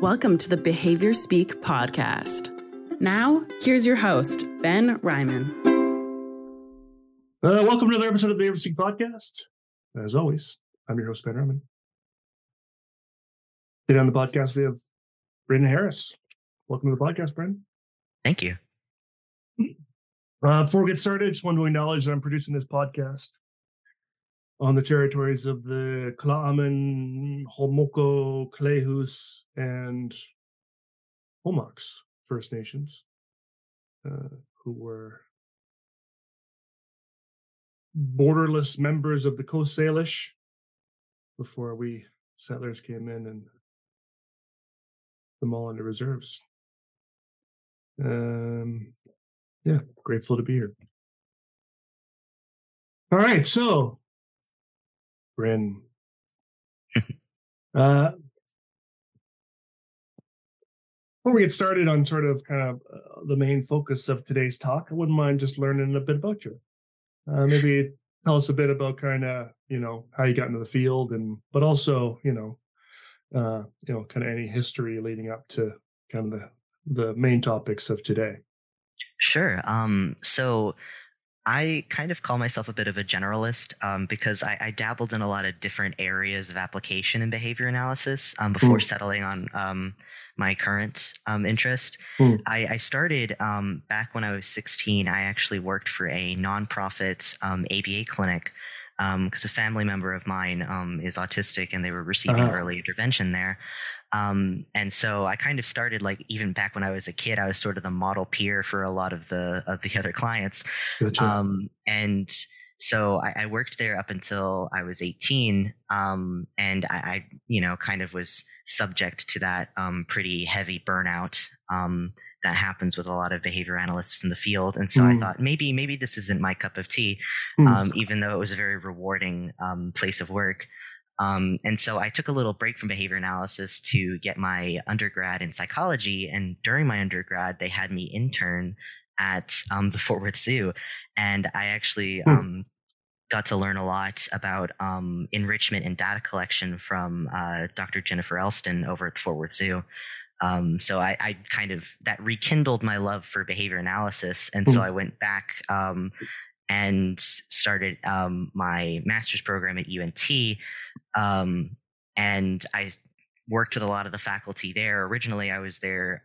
Welcome to the Behavior Speak podcast. Now, here's your host, Ben Ryman. Welcome to another episode of the Behavior Speak podcast. As always, I'm your host, Ben Ryman. Today on the podcast, we have Bryn Harris. Welcome to the podcast, Bryn. Thank you. Before we get started, just want to acknowledge that I'm producing this podcast on the territories of the Klaamen, Homoko, Klehus, and Homaks First Nations, who were borderless members of the Coast Salish before we settlers came in and them all into reserves. Yeah, grateful to be here. All right, so Bryn, before we get started on kind of the main focus of today's talk, I wouldn't mind just learning a bit about you. Maybe tell us a bit about how you got into the field, but also any history leading up to kind of the main topics of today. Sure. So I kind of call myself a bit of a generalist because I dabbled in a lot of different areas of application and behavior analysis before settling on my current interest. I started back when I was 16. I actually worked for a nonprofit ABA clinic because a family member of mine is autistic and they were receiving early intervention there. And so I kind of started, like, even back when I was a kid, I was sort of the model peer for a lot of the other clients. Gotcha. And so I worked there up until I was 18. And I kind of was subject to that, pretty heavy burnout, that happens with a lot of behavior analysts in the field. And so I thought maybe this isn't my cup of tea, even though it was a very rewarding, place of work. And so I took a little break from behavior analysis to get my undergrad in psychology. And during my undergrad, they had me intern at the Fort Worth Zoo. And I actually got to learn a lot about enrichment and data collection from Dr. Jennifer Elston over at Fort Worth Zoo. So I kind of, that rekindled my love for behavior analysis. And so I went back and started my master's program at UNT. And I worked with a lot of the faculty there. Originally, I was there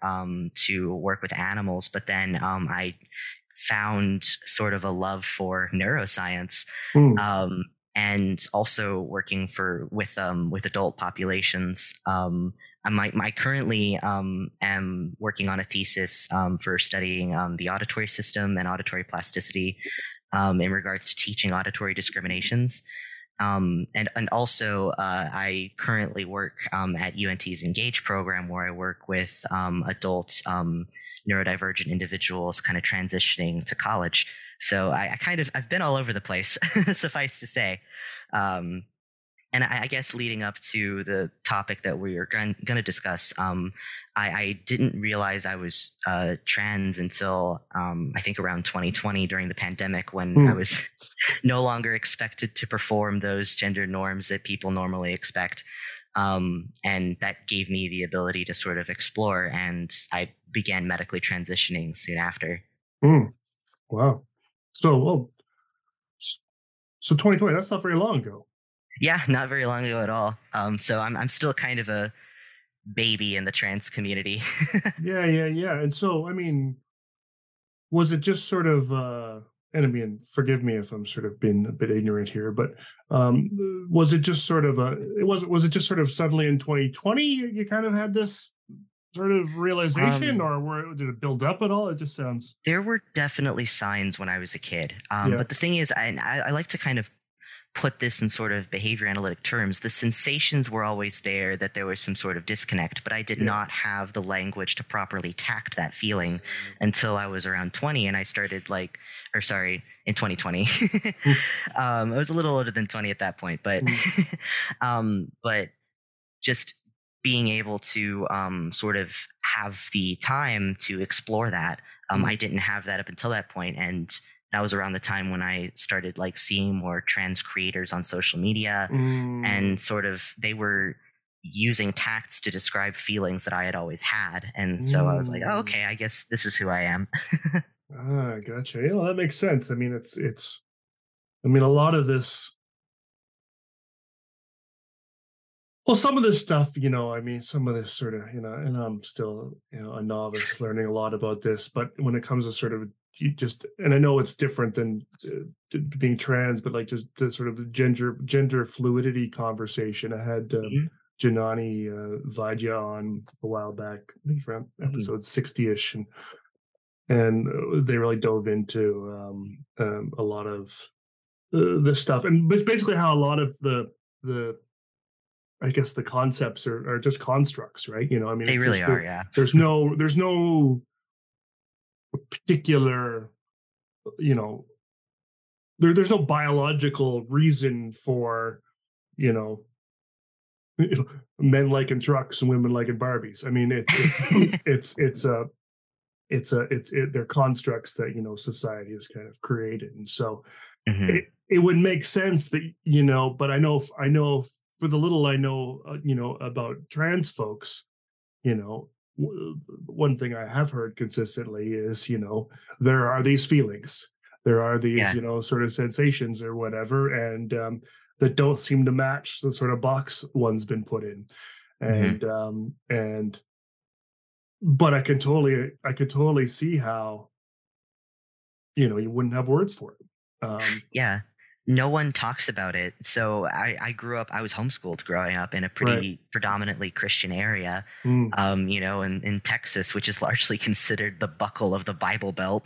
to work with animals, but then I found sort of a love for neuroscience, and also working with adult populations. I currently am working on a thesis for studying the auditory system and auditory plasticity in regards to teaching auditory discriminations. And also, I currently work at UNT's Engage program, where I work with adult neurodivergent individuals kind of transitioning to college. So I've been all over the place, suffice to say. And I guess leading up to the topic that we are going to discuss, I didn't realize I was trans until I think around 2020 during the pandemic, when I was no longer expected to perform those gender norms that people normally expect. And that gave me the ability to sort of explore, and I began medically transitioning soon after. Wow. So 2020, that's not very long ago. Yeah, not very long ago at all. So I'm still kind of a baby in the trans community. Yeah. And so, I mean, was it just sort of, and I mean, forgive me if I'm sort of being a bit ignorant here, but was it just sort of was it just sort of suddenly in 2020 you kind of had this sort of realization, or did it build up at all? It just sounds. There were definitely signs when I was a kid, but the thing is, I like to kind of put this in sort of behavior analytic terms. The sensations were always there, that there was some sort of disconnect, but I did not have the language to properly tackle that feeling until I was around 20, and I started in 2020. I was a little older than 20 at that point, but but just being able to sort of have the time to explore that, I didn't have that up until that point, and that was around the time when I started, like, seeing more trans creators on social media, and sort of they were using tacts to describe feelings that I had always had. And so I was like, oh, okay, I guess this is who I am. Ah, gotcha. Yeah, well, that makes sense. I mean, it's, I mean, a lot of this, well, some of this stuff, you know, I mean, some of this sort of, you know, and I'm still, you know, a novice learning a lot about this, but when it comes to sort of you just, and I know it's different than being trans, but like just the sort of the gender fluidity conversation. I had Janani Vaidya on a while back, I think around episode 60-ish, and they really dove into a lot of this stuff, and basically how a lot of the I guess the concepts are just constructs, right? You know, I mean, they really are. Yeah. There's no particular, you know, there's no biological reason for, you know, men liking trucks and women liking Barbies. I mean, they're constructs that, you know, society has kind of created, and so it would make sense that, you know, but I know. For the little I know, you know, about trans folks, you know, one thing I have heard consistently is, you know, there are these feelings, there are these, you know, sort of sensations or whatever, and that don't seem to match the sort of box one's been put in, and but I could totally see how, you know, you wouldn't have words for it. No one talks about it. So I was homeschooled growing up in a pretty predominantly Christian area, you know, in Texas, which is largely considered the buckle of the Bible Belt.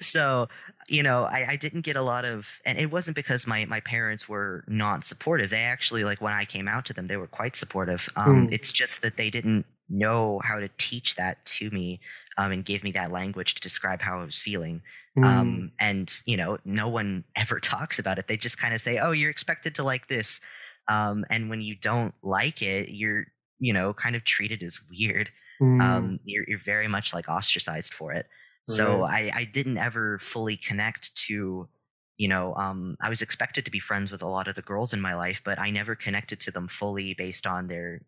So, you know, I didn't get a lot of, and it wasn't because my parents were not supportive. They actually, like when I came out to them, they were quite supportive. It's just that they didn't know how to teach that to me, and gave me that language to describe how I was feeling. And, you know, no one ever talks about it. They just kind of say, oh, you're expected to like this. And when you don't like it, you're, you know, kind of treated as weird. You're very much like ostracized for it. Right. So I didn't ever fully connect to, you know, I was expected to be friends with a lot of the girls in my life, but I never connected to them fully based on their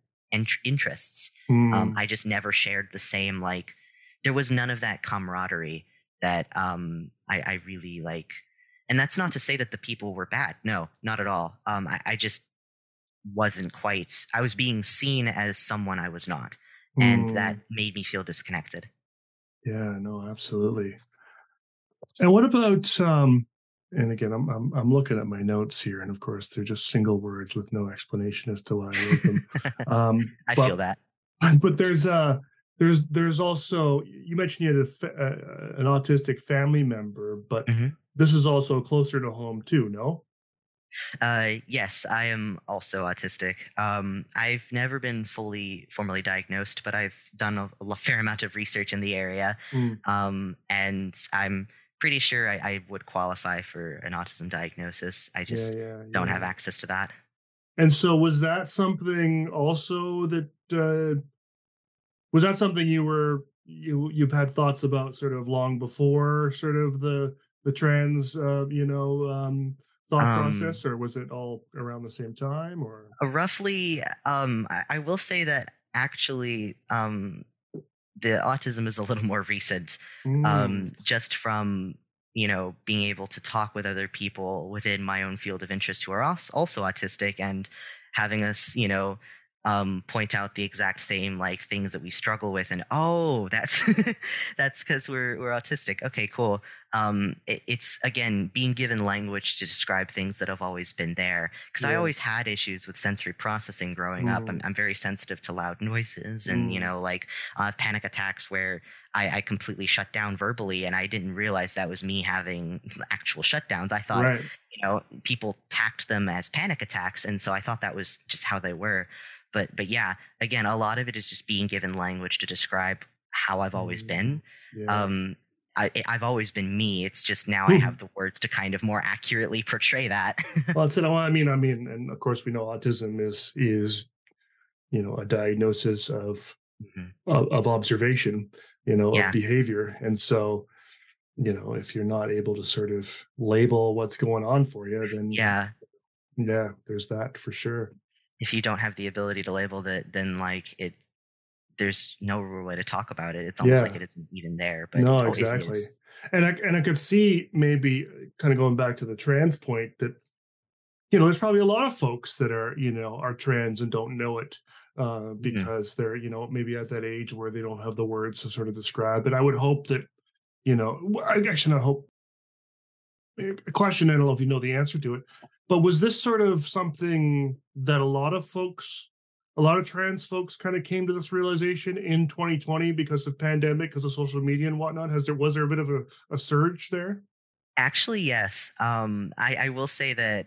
interests. I just never shared the same, like, there was none of that camaraderie that I really like. And that's not to say that the people were bad. No, not at all. I just wasn't quite, I was being seen as someone I was not. And that made me feel disconnected. Yeah, no, absolutely. And what about, and again, I'm looking at my notes here, and of course they're just single words with no explanation as to why I wrote them. I feel that. But there's also, you mentioned you had an autistic family member, but this is also closer to home too, no? Yes, I am also autistic. I've never been formally diagnosed, but I've done a fair amount of research in the area, and I'm pretty sure I would qualify for an autism diagnosis. I just don't have access to that. And so was that something also that... was that something you've had thoughts about sort of long before sort of the trans thought process, or was it all around the same time, or roughly? I will say that actually the autism is a little more recent, just from, you know, being able to talk with other people within my own field of interest who are also autistic, and having us, you know, point out the exact same, like, things that we struggle with, and that's that's because we're autistic. Okay, cool. It's again being given language to describe things that have always been there, because I always had issues with sensory processing growing up. I'm very sensitive to loud noises and you know, like panic attacks where I completely shut down verbally, and I didn't realize that was me having actual shutdowns. I thought you know, people tagged them as panic attacks, and so I thought that was just how they were. But yeah, again, a lot of it is just being given language to describe how I've always been. Yeah. I've always been me. It's just now I have the words to kind of more accurately portray that. Well, that's what I mean, and of course we know autism is, you know, a diagnosis of observation, you know, of behavior. And so, you know, if you're not able to sort of label what's going on for you, then there's that for sure. if you don't have the ability to label that, then like it, there's no real way to talk about it. It's almost like it isn't even there. But no, exactly. Is. And I could see maybe kind of going back to the trans point that, you know, there's probably a lot of folks that are, you know, are trans and don't know it because they're, you know, maybe at that age where they don't have the words to sort of describe it. I would hope that, you know, a question, I don't know if you know the answer to it, but was this sort of something that a lot of trans folks kind of came to this realization in 2020 because of pandemic, because of social media and whatnot? Was there a bit of a surge there? Actually, yes. I will say that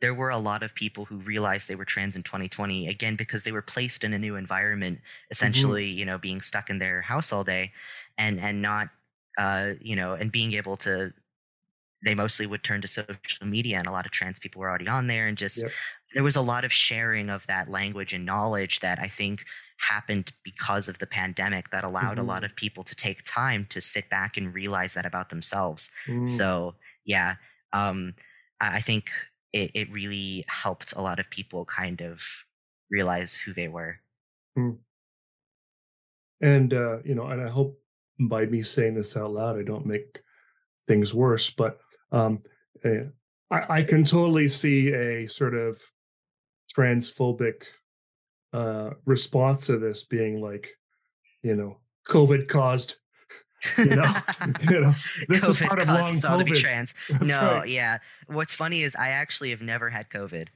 there were a lot of people who realized they were trans in 2020, again, because they were placed in a new environment, essentially, you know, being stuck in their house all day and not, you know, and being able to, they mostly would turn to social media, and a lot of trans people were already on there, and just there was a lot of sharing of that language and knowledge that I think happened because of the pandemic that allowed a lot of people to take time to sit back and realize that about themselves. So yeah, I think it really helped a lot of people kind of realize who they were. And, you know, and I hope by me saying this out loud, I don't make things worse, but I can totally see a sort of transphobic response to this being like, you know, COVID caused, you know, this COVID is part of long COVID. To be trans. No, right. Yeah. What's funny is I actually have never had COVID.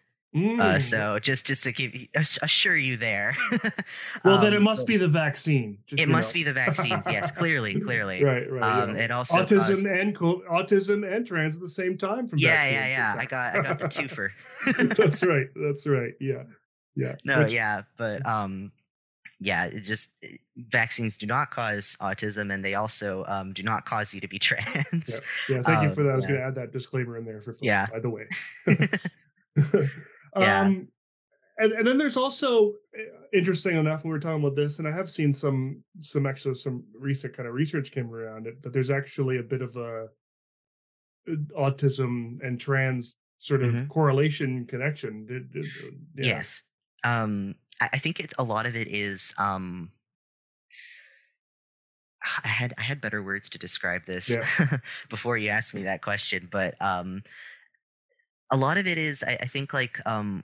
So just to give assure you there. Well, then it must be the vaccine. It must be the vaccines. Yes, clearly. Right. It also autism and autism and trans at the same time from vaccines. Yeah. I got the twofer. That's right. Yeah. No, but yeah, vaccines do not cause autism, and they also do not cause you to be trans. Yeah. Thank you for that. I was going to add that disclaimer in there for folks, by the way. And then there's also, interesting enough, when we were talking about this, and I have seen some actually some recent kind of research came around it, that there's actually a bit of a autism and trans sort of correlation connection. Yes. I think a lot of it is, I had better words to describe this before you asked me that question, but, a lot of it is, I think, like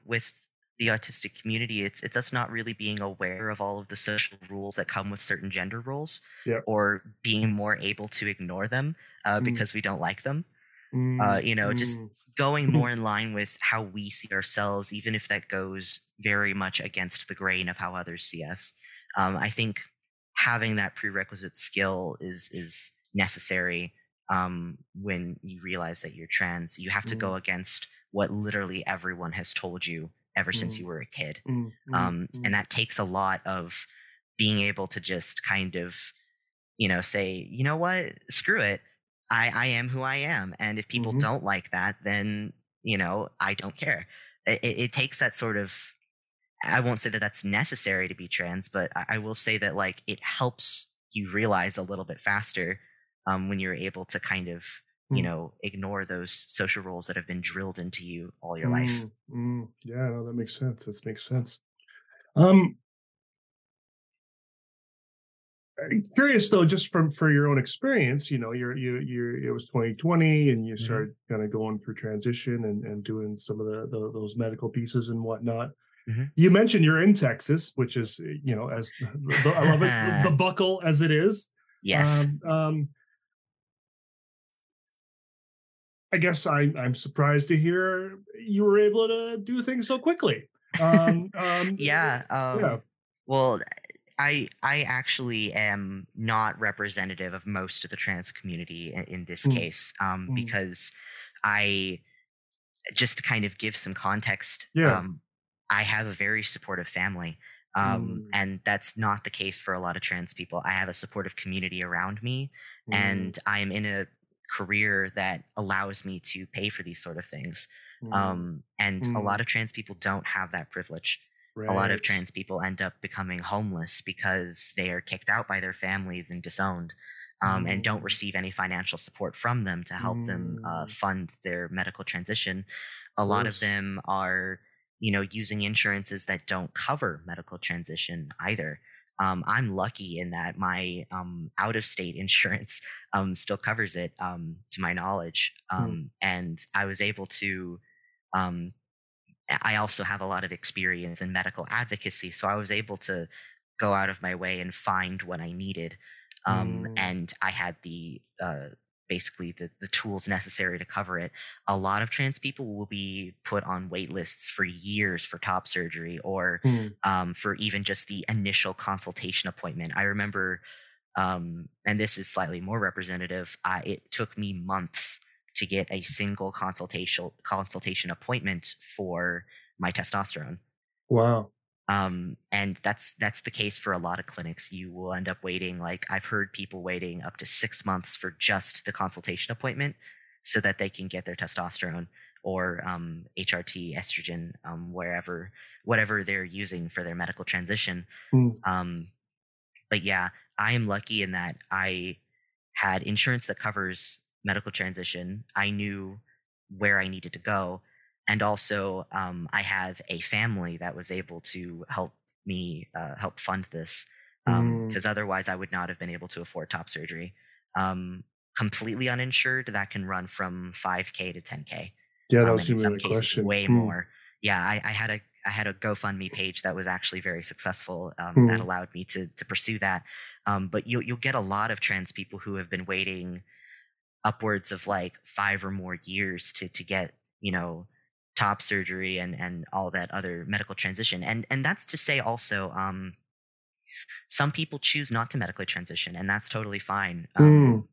with the autistic community, it's us not really being aware of all of the social rules that come with certain gender roles, or being more able to ignore them because we don't like them. You know, just going more in line with how we see ourselves, even if that goes very much against the grain of how others see us. I think having that prerequisite skill is necessary. When you realize that you're trans, you have to go against what literally everyone has told you ever since you were a kid. And that takes a lot of being able to just kind of, you know, say, you know what, screw it. I am who I am. And if people don't like that, then, you know, I don't care. It takes that sort of, I won't say that that's necessary to be trans, but I will say that, like, it helps you realize a little bit faster when you're able to kind of, you know, ignore those social roles that have been drilled into you all your life. Yeah, no, that makes sense. I'm curious though, just for your own experience, you know, it was 2020 and you started kind of going through transition and doing some of those medical pieces and whatnot. You mentioned you're in Texas, which is, you know, as I love it, the buckle as it is. Yes. I guess I'm surprised to hear you were able to do things so quickly. Well, I actually am not representative of most of the trans community in this case, because I, just to kind of give some context, I have a very supportive family. And that's not the case for a lot of trans people. I have a supportive community around me, and I'm in a career that allows me to pay for these sort of things. A lot of trans people don't have that privilege. Right. A lot of trans people end up becoming homeless because they are kicked out by their families and disowned, and don't receive any financial support from them to help them fund their medical transition. A lot of them are you know, using insurances that don't cover medical transition either. I'm lucky in that my out-of-state insurance still covers it, to my knowledge. And I was able to, I also have a lot of experience in medical advocacy, so I was able to go out of my way and find what I needed. And I had the basically the tools necessary to cover it. A lot of trans people will be put on wait lists for years for top surgery or for even just the initial consultation appointment. I remember, and this is slightly more representative, it took me months to get a single consultation appointment for my testosterone. Wow. And that's the case for a lot of clinics. You will end up waiting, like I've heard people waiting up to 6 months for just the consultation appointment so that they can get their testosterone or HRT, estrogen, wherever, whatever they're using for their medical transition. But yeah, I am lucky in that I had insurance that covers medical transition. I knew where I needed to go. And also, I have a family that was able to help me help fund this, because otherwise I would not have been able to afford top surgery. Completely uninsured, that can run from $5,000 to $10,000. Yeah, that was really a question. Way more. Yeah, I had a GoFundMe page that was actually very successful that allowed me to pursue that. But you'll get a lot of trans people who have been waiting upwards of like 5 or more years to get, you know, top surgery and all that other medical transition. And that's to say also, some people choose not to medically transition, and that's totally fine.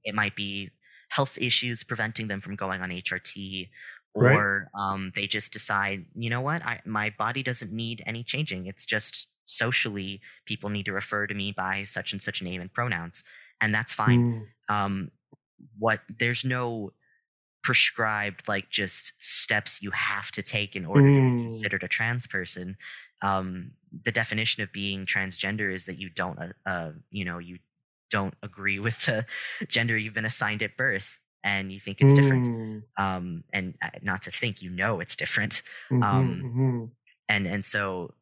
It might be health issues preventing them from going on HRT, or they just decide, you know what, my body doesn't need any changing. It's just socially people need to refer to me by such and such name and pronouns, and that's fine. There's no prescribed like just steps you have to take in order to be considered a trans person. The definition of being transgender is that you don't you don't agree with the gender you've been assigned at birth, and you think it's different, and not to think, you know, it's different. And so,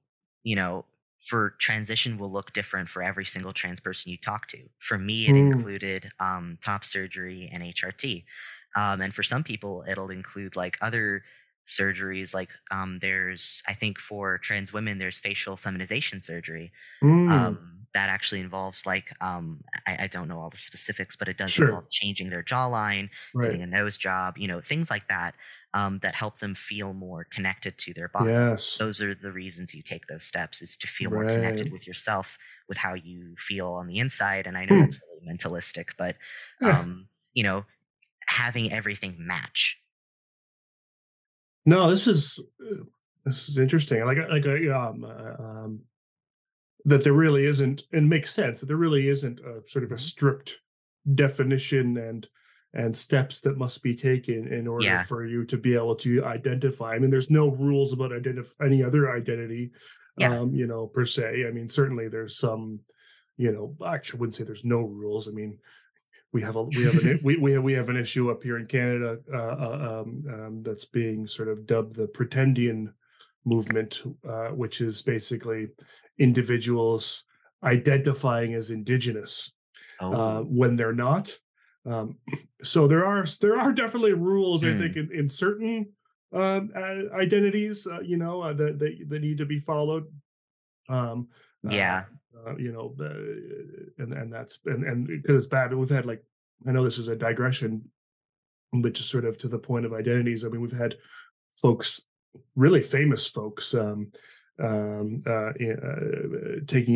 you know, for transition will look different for every single trans person you talk to. For me, it included top surgery and HRT. And for some people, it'll include like other surgeries. Like there's, I think for trans women, there's facial feminization surgery that actually involves like, I don't know all the specifics, but it does involve changing their jawline, getting a nose job, you know, things like that, that help them feel more connected to their body. Yes. Those are the reasons you take those steps, is to feel more connected with yourself, with how you feel on the inside. And I know that's really mentalistic, but, you know, having everything match. No, this is interesting. Like that there really isn't, and makes sense that there really isn't a sort of a strict definition and steps that must be taken in order for you to be able to identify. I mean, there's no rules about any other identity, you know, per se. I mean, certainly there's some, you know, actually I wouldn't say there's no rules. I mean, we have an issue up here in Canada that's being sort of dubbed the pretendian movement, which is basically individuals identifying as indigenous when they're not. So there are definitely rules, I think, in certain identities, that need to be followed. And that's and it's bad. We've had, like, I know this is a digression, but just sort of to the point of identities. I mean, we've had folks, really famous folks, taking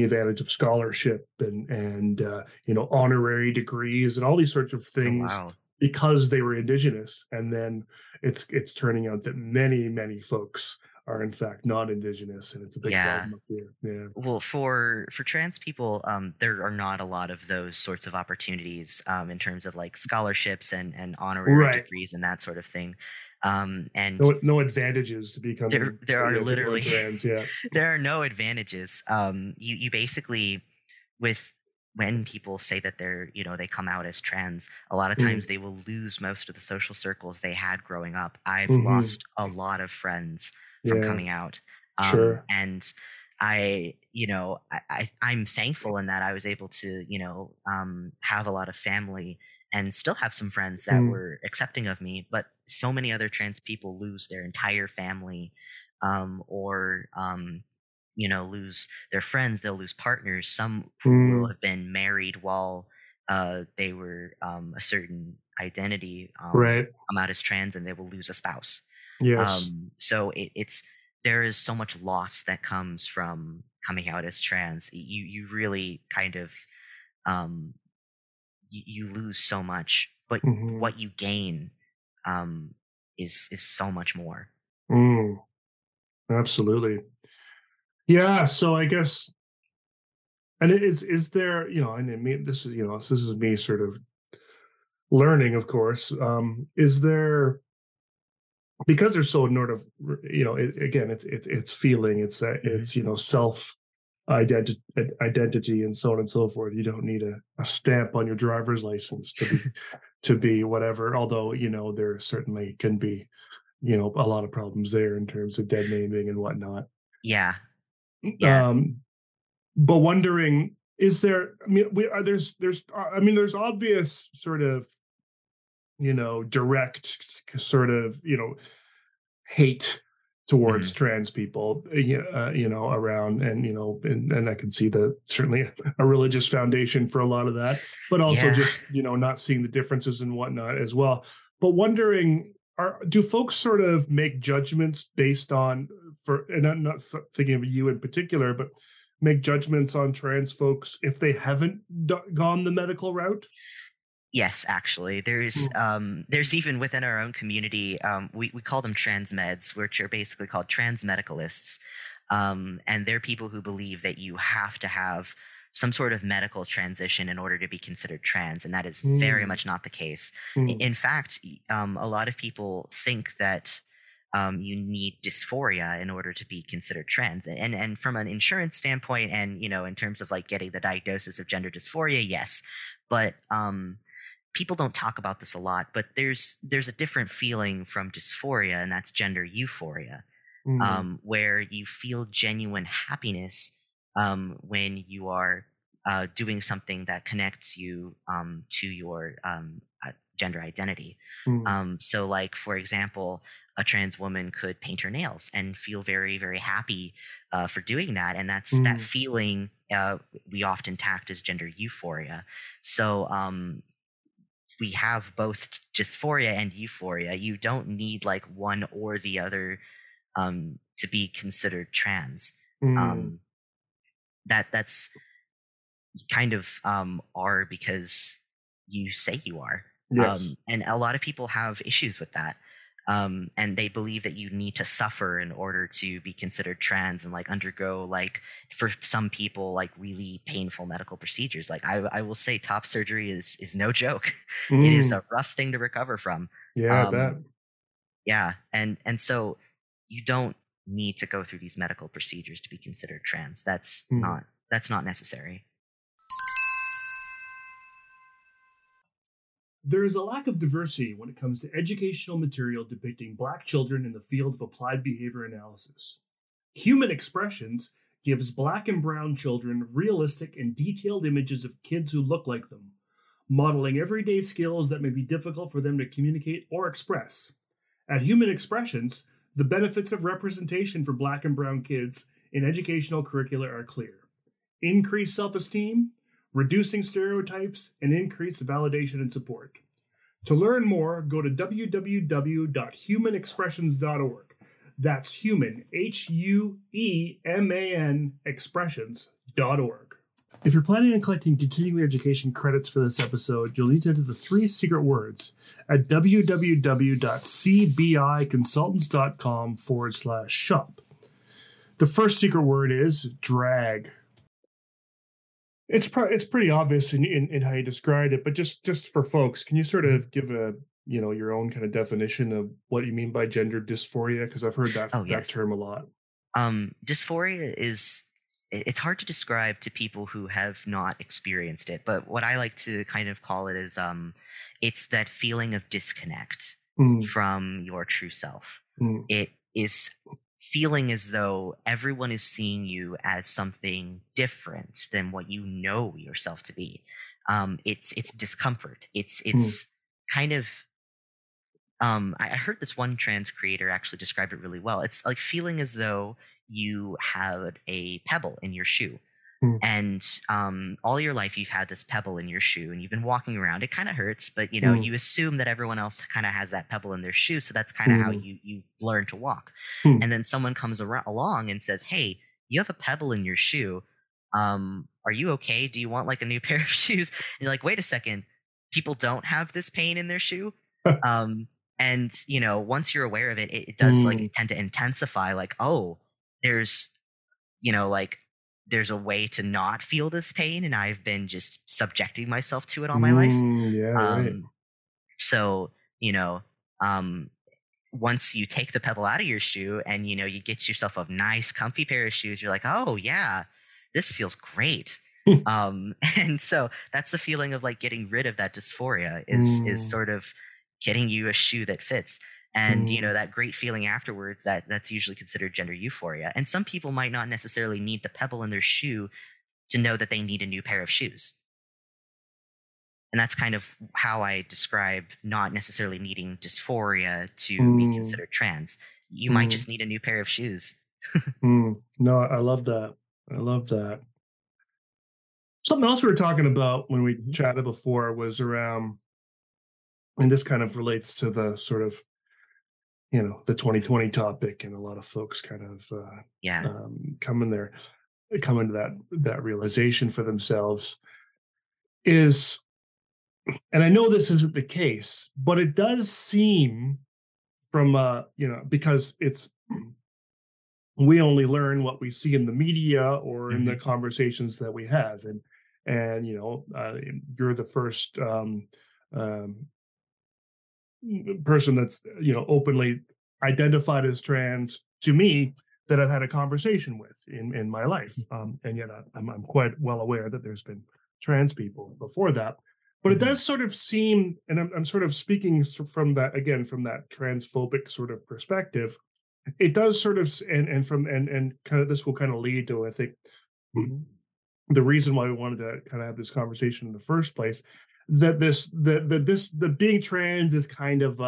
advantage of scholarship and you know, honorary degrees and all these sorts of things because they were indigenous. And then it's turning out that many folks are in fact not indigenous, and it's a big problem up here. Yeah. Well, for trans people, there are not a lot of those sorts of opportunities in terms of like scholarships and honorary degrees and that sort of thing. And no advantages to become there are literally trans. Yeah. There are no advantages. You basically, with when people say that they're, you know, they come out as trans, a lot of times they will lose most of the social circles they had growing up. I've lost a lot of friends from coming out. Sure. And I, you know, I'm thankful in that I was able to, you know, have a lot of family and still have some friends that were accepting of me. But so many other trans people lose their entire family, or you know, lose their friends. They'll lose partners. Some who will have been married while they were a certain identity. Come out as trans, and they will lose a spouse. Yes. So it's there is so much loss that comes from coming out as trans. You really kind of you lose so much, but what you gain is so much more. Absolutely. Yeah. So I guess, and is there, you know, and it, this is, you know, this is me sort of learning, of course, is there, because they're so sort of, you know, again, it's feeling, it's, you know, self-identity and so on and so forth. You don't need a stamp on your driver's license to be whatever. Although, you know, there certainly can be, you know, a lot of problems there in terms of dead naming and whatnot. Yeah. Yeah. But wondering, is there, I mean, there's obvious sort of, you know, direct sort of, you know, hate towards trans people, you know, around, and, you know, and I can see that certainly a religious foundation for a lot of that, but also just, you know, not seeing the differences and whatnot as well. But wondering, do folks sort of make judgments based on, and I'm not thinking of you in particular, but make judgments on trans folks if they haven't gone the medical route? Yes, actually, there's even within our own community, we call them trans meds, which are basically called trans medicalists, and they're people who believe that you have to have some sort of medical transition in order to be considered trans, and that is very much not the case. In fact, a lot of people think that you need dysphoria in order to be considered trans, and from an insurance standpoint, and you know, in terms of like getting the diagnosis of gender dysphoria, yes, but people don't talk about this a lot. But there's a different feeling from dysphoria, and that's gender euphoria, where you feel genuine happiness when you are doing something that connects you to your gender identity. So like, for example, a trans woman could paint her nails and feel very, very happy for doing that. And that's that feeling we often tagged as gender euphoria. So we have both dysphoria and euphoria. You don't need like one or the other to be considered trans. That's kind of are because you say you are. Yes. And a lot of people have issues with that. And they believe that you need to suffer in order to be considered trans, and like undergo, like for some people, like really painful medical procedures. Like I will say top surgery is no joke. It is a rough thing to recover from. Yeah, I bet. Yeah. And so you don't need to go through these medical procedures to be considered trans. That's not necessary. There is a lack of diversity when it comes to educational material depicting Black children in the field of applied behavior analysis. Human Expressions gives Black and brown children realistic and detailed images of kids who look like them, modeling everyday skills that may be difficult for them to communicate or express. At Human Expressions, the benefits of representation for Black and brown kids in educational curricula are clear. Increased self-esteem, reducing stereotypes, and increase validation and support. To learn more, go to www.humanexpressions.org. That's human, Human, expressions.org. If you're planning on collecting continuing education credits for this episode, you'll need to enter the three secret words at www.cbiconsultants.com/shop. The first secret word is drag. It's pretty obvious in how you described it, but just for folks, can you sort of give a, you know, your own kind of definition of what you mean by gender dysphoria? Because I've heard that term a lot. Dysphoria is, it's hard to describe to people who have not experienced it, but what I like to kind of call it is it's that feeling of disconnect from your true self. It is feeling as though everyone is seeing you as something different than what you know yourself to be. It's discomfort. It's kind of, I heard this one trans creator actually describe it really well. It's like feeling as though you had a pebble in your shoe. And all your life, you've had this pebble in your shoe and you've been walking around. It kind of hurts, but, you know, you assume that everyone else kind of has that pebble in their shoe. So that's kind of how you learn to walk. And then someone comes along and says, hey, you have a pebble in your shoe. Are you okay? Do you want like a new pair of shoes? And you're like, wait a second. People don't have this pain in their shoe. And, you know, once you're aware of it, it does like tend to intensify, like, oh, there's, you know, like, there's a way to not feel this pain, and I've been just subjecting myself to it all my life. Right. So, you know, once you take the pebble out of your shoe and, you know, you get yourself a nice comfy pair of shoes, you're like, oh yeah, this feels great. And so that's the feeling of like getting rid of that dysphoria is sort of getting you a shoe that fits. And, you know, that great feeling afterwards, that's usually considered gender euphoria. And some people might not necessarily need the pebble in their shoe to know that they need a new pair of shoes. And that's kind of how I describe not necessarily needing dysphoria to be considered trans. You might just need a new pair of shoes. No, I love that. I love that. Something else we were talking about when we chatted before was around, and this kind of relates to the sort of, you know, the 2020 topic, and a lot of folks kind of come into that realization for themselves is, and I know this isn't the case, but it does seem from you know, because it's, we only learn what we see in the media or in the conversations that we have, and you know, you're the first person that's, you know, openly identified as trans to me that I've had a conversation with in my life, and yet I'm quite well aware that there's been trans people before that. But it does sort of seem, and I'm sort of speaking from that, again, from that transphobic sort of perspective, it does sort of, and kind of this will kind of lead to, I think, the reason why we wanted to kind of have this conversation in the first place, that the being trans is kind of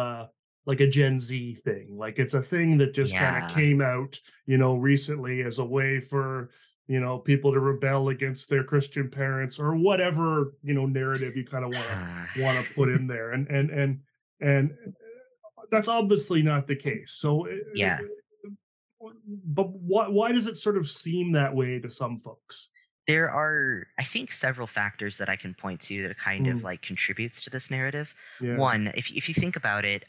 like a Gen Z thing. Like it's a thing that just kind of came out, you know, recently as a way for, you know, people to rebel against their Christian parents or whatever, you know, narrative you kind of want to put in there. And that's obviously not the case. So but why does it sort of seem that way to some folks? There are, I think, several factors that I can point to that kind of like contributes to this narrative. Yeah. One, if you think about it,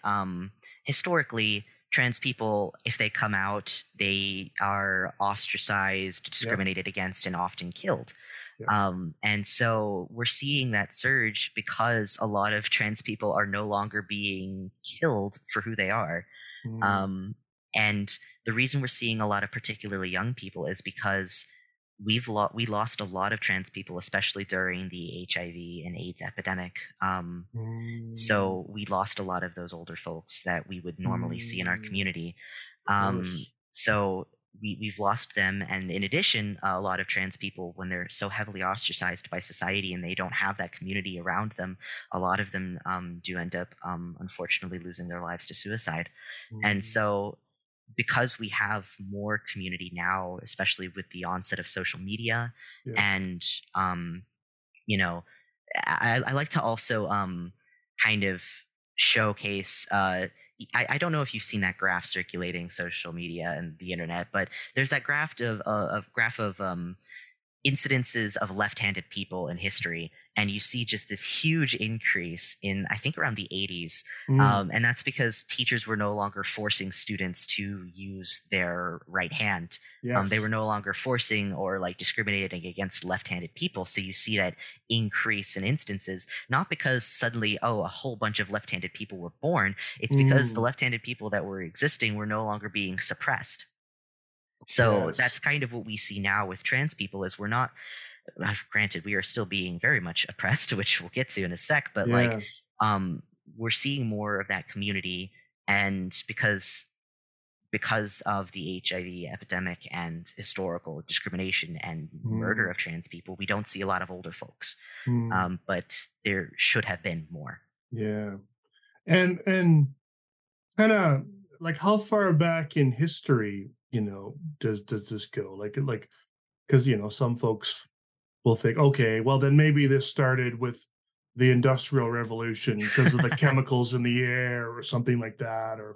historically, trans people, if they come out, they are ostracized, discriminated against, and often killed. Yeah. And so we're seeing that surge because a lot of trans people are no longer being killed for who they are. And the reason we're seeing a lot of particularly young people is because we lost a lot of trans people, especially during the HIV and AIDS epidemic. So we lost a lot of those older folks that we would normally see in our community. So we've lost them. And in addition, a lot of trans people, when they're so heavily ostracized by society and they don't have that community around them, a lot of them do end up, unfortunately, losing their lives to suicide. And so, because we have more community now, especially with the onset of social media, and, you know, I like to also kind of showcase, I don't know if you've seen that graph circulating social media and the internet, but there's that graph of incidences of left-handed people in history. And you see just this huge increase in, I think, around the 80s. And that's because teachers were no longer forcing students to use their right hand. They were no longer forcing or like discriminating against left-handed people. So you see that increase in instances, not because suddenly, a whole bunch of left-handed people were born. It's because the left-handed people that were existing were no longer being suppressed. So that's kind of what we see now with trans people is we're not... Granted, we are still being very much oppressed, which we'll get to in a sec, but like we're seeing more of that community, and because because of the HIV epidemic and historical discrimination and murder of trans people, we don't see a lot of older folks, but there should have been more. Yeah. And kind of like, how far back in history, you know, does this go? Like, because, you know, some folks will think, okay, well, then maybe this started with the Industrial Revolution because of the chemicals in the air or something like that. Or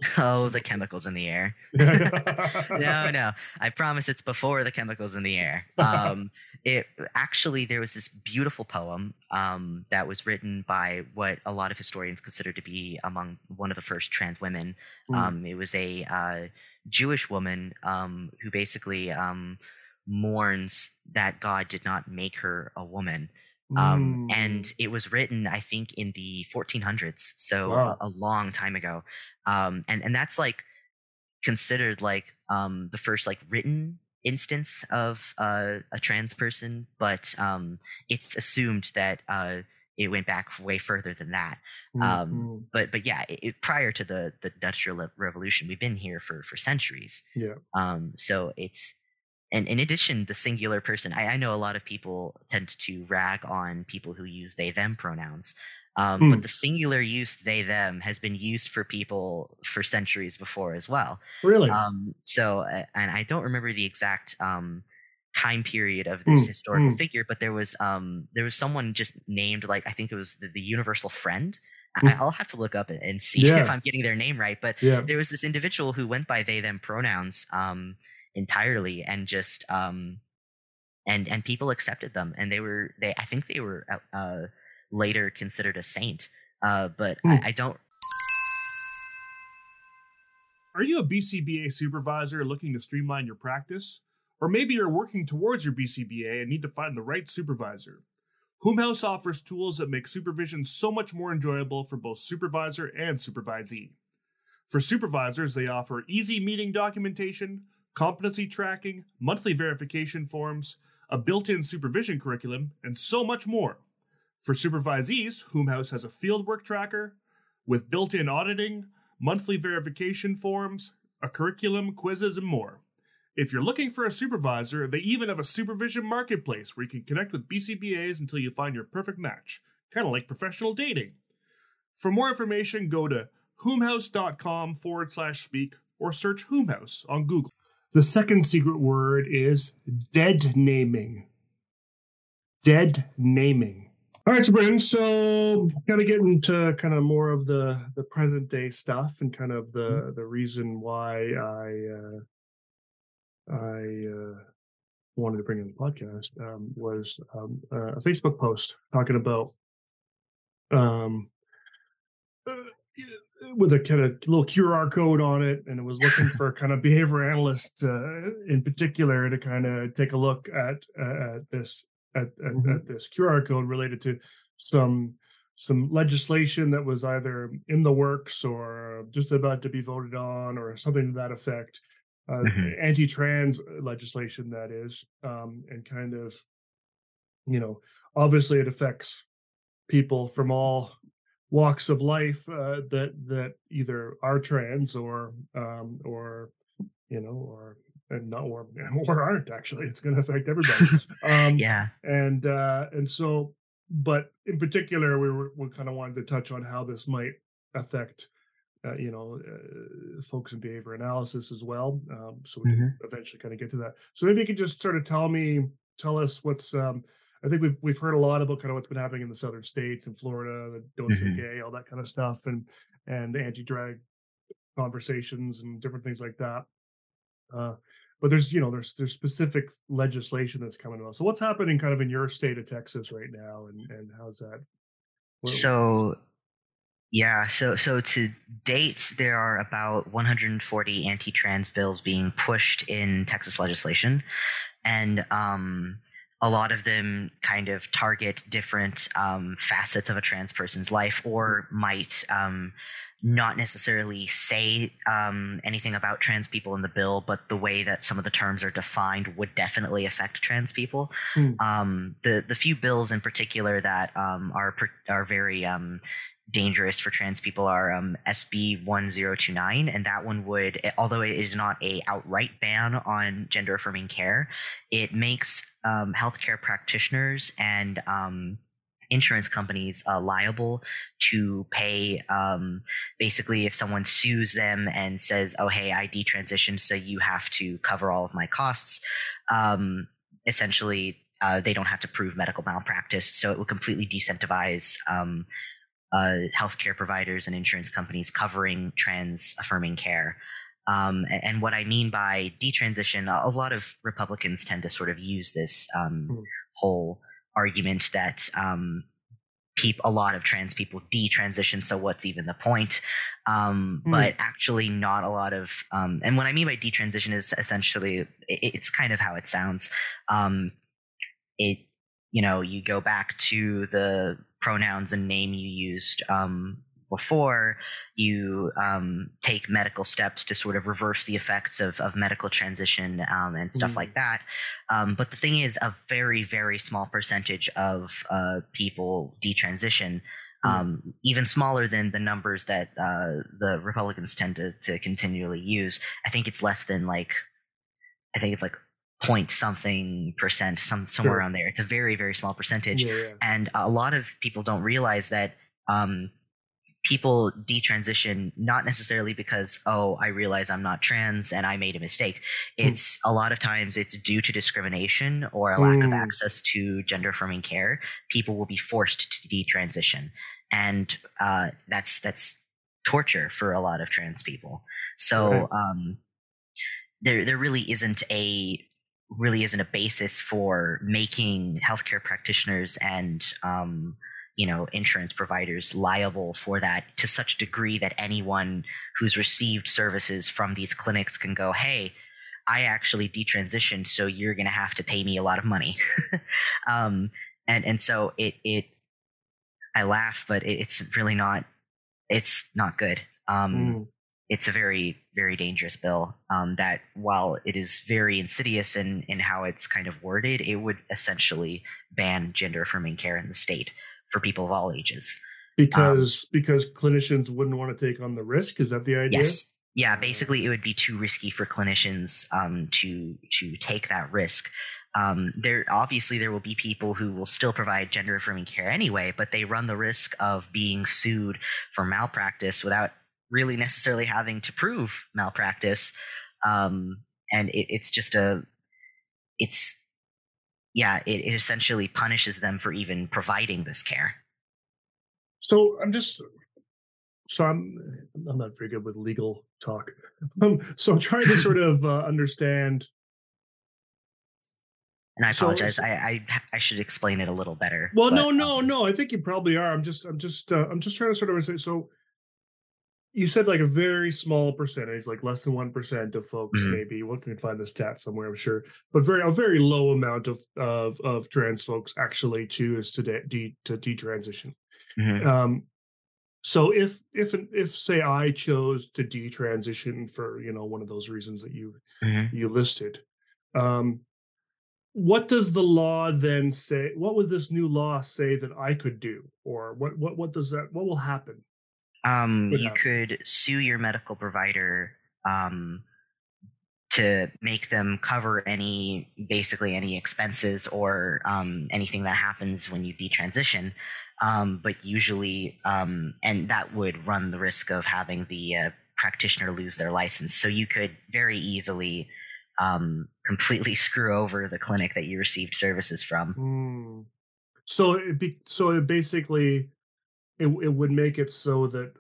the chemicals in the air. No, I promise it's before the chemicals in the air. It actually, there was this beautiful poem that was written by what a lot of historians consider to be among one of the first trans women. It was a Jewish woman who basically mourns that God did not make her a woman. And it was written, I think, in the 1400s, so wow. a long time ago. And that's like considered like the first like written instance of a trans person, but it's assumed that it went back way further than that. But yeah, it, prior to the Industrial Revolution, we've been here for centuries. Yeah. So it's. And in addition, the singular person, I know a lot of people tend to rag on people who use they, them pronouns, but the singular use they, them has been used for people for centuries before as well. Really? So, and I don't remember the exact time period of this historical figure, but there was someone just named, like, I think it was the universal friend. I'll have to look up and see if I'm getting their name right. But there was this individual who went by they, them pronouns, entirely, and just and people accepted them, and they were later considered a saint. But I don't. Are you a BCBA supervisor looking to streamline your practice, or maybe you're working towards your BCBA and need to find the right supervisor? Homhouse offers tools that make supervision so much more enjoyable for both supervisor and supervisee. For supervisors, they offer easy meeting documentation, competency tracking, monthly verification forms, a built-in supervision curriculum, and so much more. For supervisees, Homhouse has a fieldwork tracker with built-in auditing, monthly verification forms, a curriculum, quizzes, and more. If you're looking for a supervisor, they even have a supervision marketplace where you can connect with BCBAs until you find your perfect match, kind of like professional dating. For more information, go to homhouse.com/speak or search Homhouse on Google. The second secret word is dead naming. Dead naming. All right, so Bryn, so kind of getting to kind of more of the present day stuff and kind of the reason why I wanted to bring in the podcast was a Facebook post talking about with a kind of little QR code on it, and it was looking for kind of behavior analysts in particular to kind of take a look at this QR code related to some legislation that was either in the works or just about to be voted on or something to that effect, anti-trans legislation that is, and kind of, you know, obviously it affects people from all walks of life that either are trans or aren't. Actually, it's going to affect everybody. And so, but in particular, we kind of wanted to touch on how this might affect folks in behavior analysis as well. So we can eventually kind of get to that. So maybe you could just sort of tell us what's. I think we've heard a lot about kind of what's been happening in the southern states and Florida, the don't say gay, all that kind of stuff, and anti-drag conversations and different things like that. But there's specific legislation that's coming about. So what's happening kind of in your state of Texas right now, and how's that? So to date, there are about 140 anti-trans bills being pushed in Texas legislation, and a lot of them kind of target different facets of a trans person's life, or might not necessarily say anything about trans people in the bill, but the way that some of the terms are defined would definitely affect trans people. The few bills in particular that are very dangerous for trans people are SB 1029, and that one would, although it is not a outright ban on gender affirming care, it makes healthcare practitioners and insurance companies liable to pay, basically, if someone sues them and says, oh, hey, I detransitioned, so you have to cover all of my costs, essentially they don't have to prove medical malpractice. So it would completely disincentivize healthcare providers and insurance companies covering trans affirming care. And what I mean by detransition, a lot of Republicans tend to sort of use this whole argument that a lot of trans people detransition, so what's even the point? But actually not a lot of, and what I mean by detransition is essentially, it's kind of how it sounds. You know, you go back to the pronouns and name you used before, you take medical steps to sort of reverse the effects of medical transition and stuff like that. But the thing is, a very, very small percentage of people detransition, even smaller than the numbers that the Republicans tend to continually use. I think it's less than like point something percent, somewhere around there. It's a very, very small percentage. And a lot of people don't realize that people detransition not necessarily because, oh, I realize I'm not trans and I made a mistake. It's a lot of times it's due to discrimination or a lack of access to gender affirming care. People will be forced to detransition, and that's torture for a lot of trans people. So there really isn't a basis for making healthcare practitioners and insurance providers liable for that to such a degree that anyone who's received services from these clinics can go, hey, I actually detransitioned, so you're going to have to pay me a lot of money. And so it I laugh, but it's not good. It's a very, very dangerous bill that, while it is very insidious in how it's kind of worded, it would essentially ban gender affirming care in the state for people of all ages. Because clinicians wouldn't want to take on the risk? Is that the idea? Yes. Yeah, basically it would be too risky for clinicians to take that risk. There will be people who will still provide gender affirming care anyway, but they run the risk of being sued for malpractice without really necessarily having to prove malpractice. And it essentially punishes them for even providing this care. So I'm not very good with legal talk. So I'm trying to sort of understand. And I apologize. I should explain it a little better. Well, but, no. I think you probably are. I'm just trying to sort of understand. So you said like a very small percentage, like less than 1% of folks, maybe. One can find the stat somewhere, I'm sure. But a very low amount of trans folks actually choose to detransition. So if say I chose to detransition for one of those reasons that you listed, what does the law then say? What would this new law say that I could do, or what will happen? You could sue your medical provider to make them cover any expenses or anything that happens when you detransition. But usually, and that would run the risk of having the practitioner lose their license. So you could very easily completely screw over the clinic that you received services from. So it basically... It would make it so that.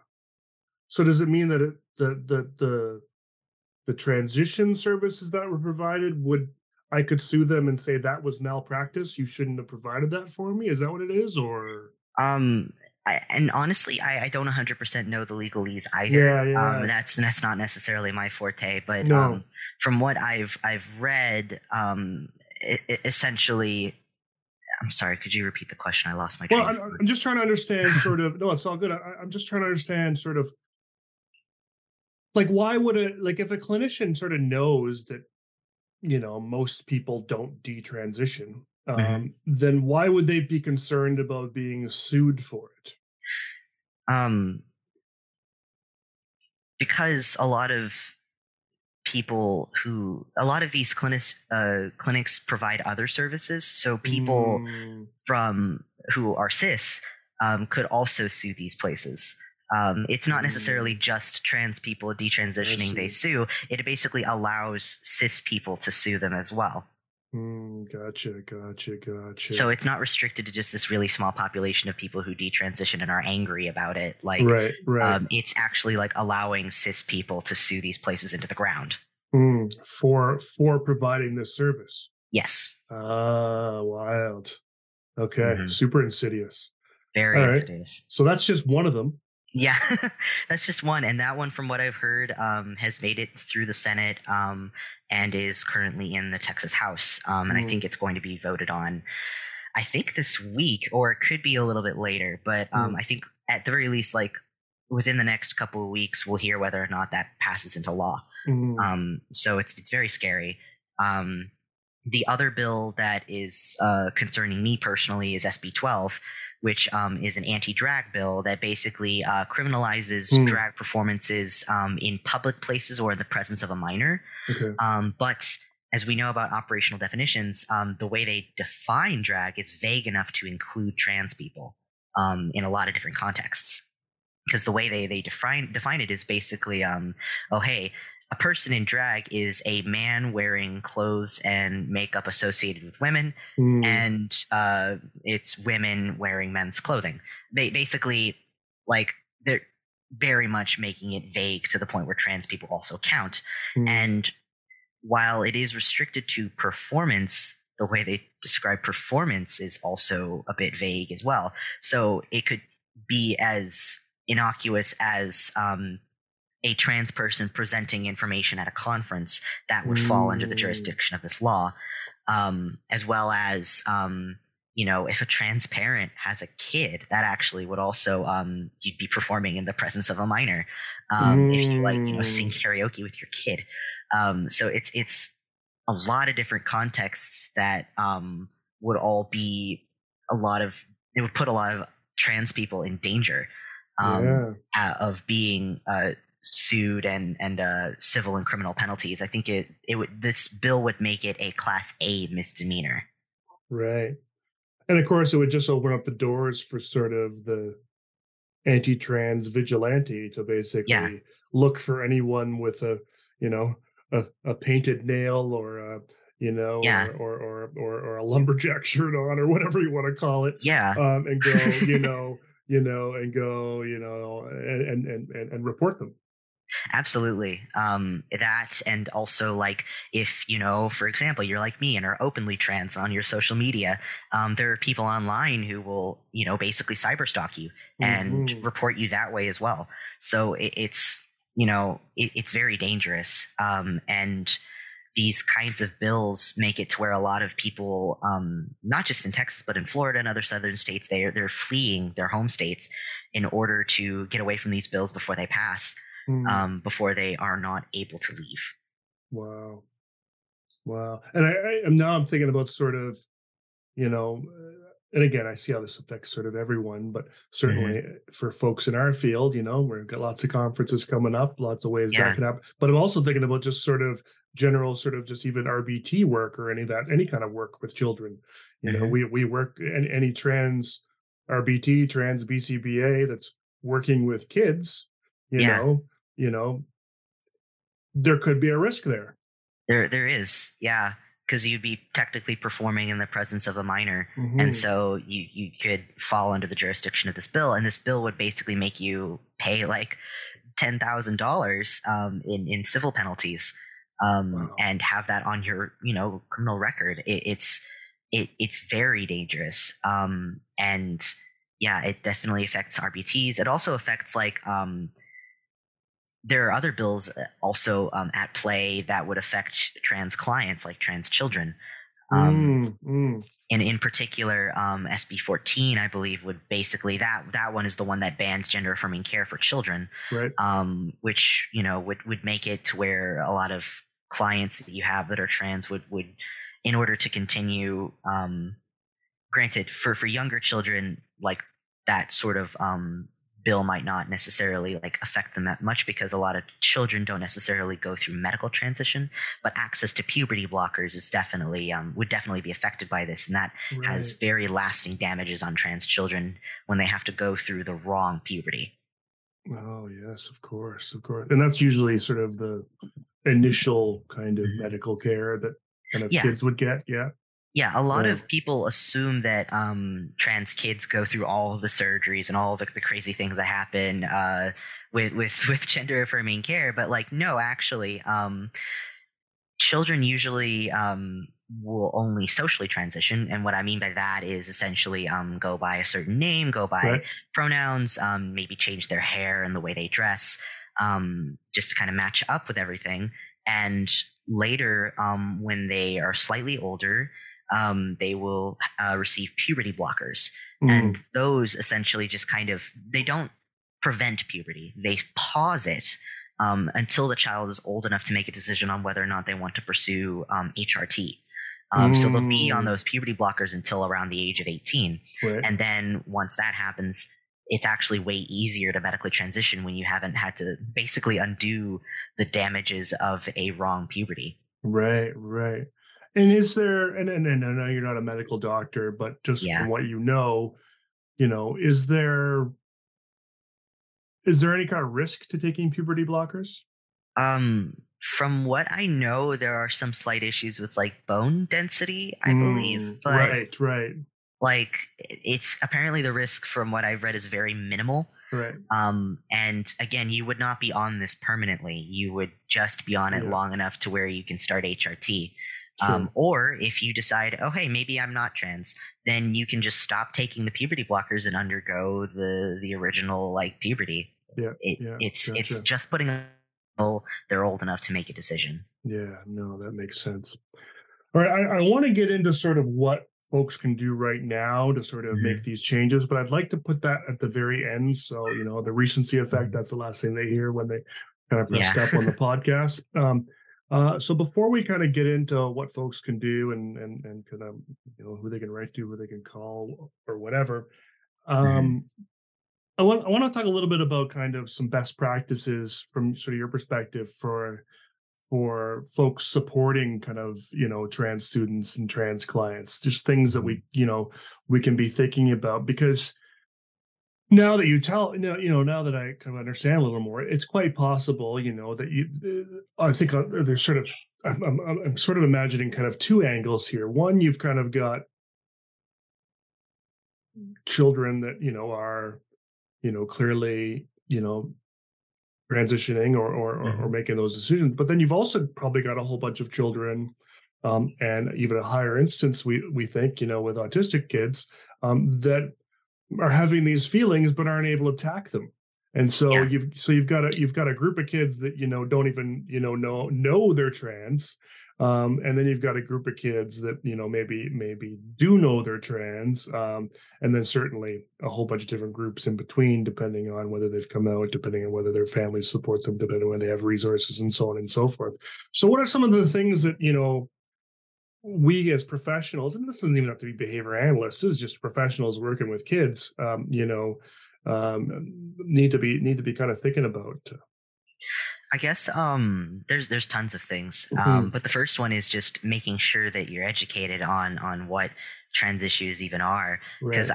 So does it mean that the transition services that were provided, would I could sue them and say that was malpractice? You shouldn't have provided that for me. Is that what it is, or? Honestly, I don't 100% know the legalese either. That's not necessarily my forte. But no. From what I've read, essentially. I'm sorry, could you repeat the question? I lost my train. Well, I'm just trying to understand sort of – no, it's all good. I'm just trying to understand sort of like why would – like if a clinician sort of knows that, most people don't detransition, then why would they be concerned about being sued for it? Because a lot of people who, a lot of these clinics provide other services. So people from who are cis could also sue these places. It's not necessarily just trans people detransitioning they sue. It basically allows cis people to sue them as well. Gotcha. So it's not restricted to just this really small population of people who detransition and are angry about it. Like, right. It's actually like allowing cis people to sue these places into the ground for providing this service. Yes. Wild. Okay. Super insidious. Very insidious. So that's just one of them. Yeah, that's just one. And that one, from what I've heard, has made it through the Senate and is currently in the Texas House. And I think it's going to be voted on, I think, this week, or it could be a little bit later. But I think at the very least, like within the next couple of weeks, we'll hear whether or not that passes into law. So it's very scary. The other bill that is concerning me personally is SB 12. Which is an anti-drag bill that basically criminalizes drag performances in public places or in the presence of a minor. But as we know about operational definitions, the way they define drag is vague enough to include trans people in a lot of different contexts. Because the way they define it is basically, a person in drag is a man wearing clothes and makeup associated with women, and it's women wearing men's clothing. They basically, like, they're very much making it vague to the point where trans people also count. And while it is restricted to performance, the way they describe performance is also a bit vague as well. So it could be as innocuous as a trans person presenting information at a conference that would fall under the jurisdiction of this law, as well as, if a trans parent has a kid, that actually would also, you'd be performing in the presence of a minor, if you sing karaoke with your kid. So it's a lot of different contexts that would all be it would put a lot of trans people in danger of being sued and civil and criminal penalties. I think this bill would make it a class A misdemeanor. Right. And of course it would just open up the doors for sort of the anti-trans vigilante to basically look for anyone with a painted nail or or a lumberjack shirt on or whatever you want to call it. Yeah. And go, and report them. Absolutely. That, and also, like, if, for example, you're like me and are openly trans on your social media, there are people online who will, basically cyberstalk you and report you that way as well. So it's very dangerous. And these kinds of bills make it to where a lot of people, not just in Texas, but in Florida and other southern states, they're fleeing their home states in order to get away from these bills before they pass. Before they are not able to leave. Wow. And I'm thinking about sort of, and again, I see how this affects sort of everyone, but certainly for folks in our field, we've got lots of conferences coming up, lots of ways that can happen. But I'm also thinking about just sort of general sort of just even RBT work or any kind of work with children. We work any trans RBT, trans BCBA that's working with kids. There could be a risk there. There is, yeah, because you'd be technically performing in the presence of a minor, and so you could fall under the jurisdiction of this bill, and this bill would basically make you pay like $10,000 in civil penalties, and have that on your criminal record. It's very dangerous, and yeah, it definitely affects RBTs. It also affects like. There are other bills also at play that would affect trans clients, like trans children. And in particular, SB 14, I believe, would basically that one is the one that bans gender affirming care for children, right. Which, would make it to where a lot of clients that you have that are trans would in order to continue, granted for younger children, like that sort of bill might not necessarily like affect them that much because a lot of children don't necessarily go through medical transition, but access to puberty blockers is definitely would definitely be affected by this, and that right. has very lasting damages on trans children when they have to go through the wrong puberty. Oh yes, of course, of course. And that's usually sort of the initial kind of medical care that kind of yeah. kids would get. Yeah. Yeah, a lot of people assume that trans kids go through all the surgeries and all the crazy things that happen with gender affirming care, but like no, actually, children usually will only socially transition, and what I mean by that is essentially go by a certain name, go by right. pronouns, maybe change their hair and the way they dress, just to kind of match up with everything, and later when they are slightly older. They will receive puberty blockers, and those essentially just kind of they don't prevent puberty; they pause it until the child is old enough to make a decision on whether or not they want to pursue HRT. So they'll be on those puberty blockers until around the age of 18, right. and then once that happens, it's actually way easier to medically transition when you haven't had to basically undo the damages of a wrong puberty. Right. Right. And is there, and I know you're not a medical doctor, but just yeah. from what you know, is there any kind of risk to taking puberty blockers? From what I know, there are some slight issues with like bone density, I believe. But right, right. Like it's apparently the risk from what I've read is very minimal. Right. And again, you would not be on this permanently. You would just be on it yeah. long enough to where you can start HRT. Sure. Or if you decide, oh, hey, maybe I'm not trans, then you can just stop taking the puberty blockers and undergo the original like puberty. Yeah, it's just putting until they're old enough to make a decision. Yeah, no, that makes sense. All right, I want to get into sort of what folks can do right now to sort of make these changes, but I'd like to put that at the very end. So, you know, the recency effect, that's the last thing they hear when they kind of press step on the podcast. So before we kind of get into what folks can do and kind of, you know, who they can write to, who they can call or whatever, I want to talk a little bit about kind of some best practices from sort of your perspective for folks supporting kind of, you know, trans students and trans clients, just things that we, you know, we can be thinking about, because now that now that I kind of understand a little more, it's quite possible, you know, that you, I think there's sort of, I'm sort of imagining kind of two angles here. One, you've kind of got children that, you know, are, you know, clearly, you know, transitioning or making those decisions. But then you've also probably got a whole bunch of children and even a higher instance, we think, you know, with autistic kids that are having these feelings but aren't able to attack them, and so you've got a group of kids that, you know, don't even, you know they're trans, and then you've got a group of kids that, you know, maybe do know they're trans, and then certainly a whole bunch of different groups in between, depending on whether they've come out, depending on whether their families support them, depending on when they have resources, and so on and so forth. So what are some of the things that, you know, we as professionals, and this doesn't even have to be behavior analysts, this is just professionals working with kids, you know, need to be kind of thinking about? I guess there's tons of things, but the first one is just making sure that you're educated on what trans issues even are, because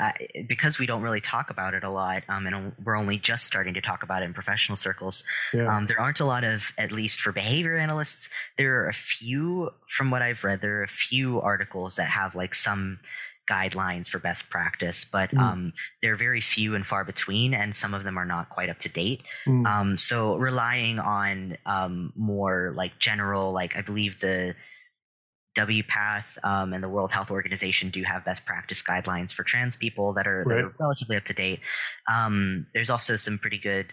because we don't really talk about it a lot, and we're only just starting to talk about it in professional circles. There aren't a lot of, at least for behavior analysts, there are a few, from what I've read, there are a few articles that have like some guidelines for best practice, but they're very few and far between, and some of them are not quite up to date. So relying on more like general, like I believe the WPATH and the World Health Organization do have best practice guidelines for trans people that are relatively up to date. There's also some pretty good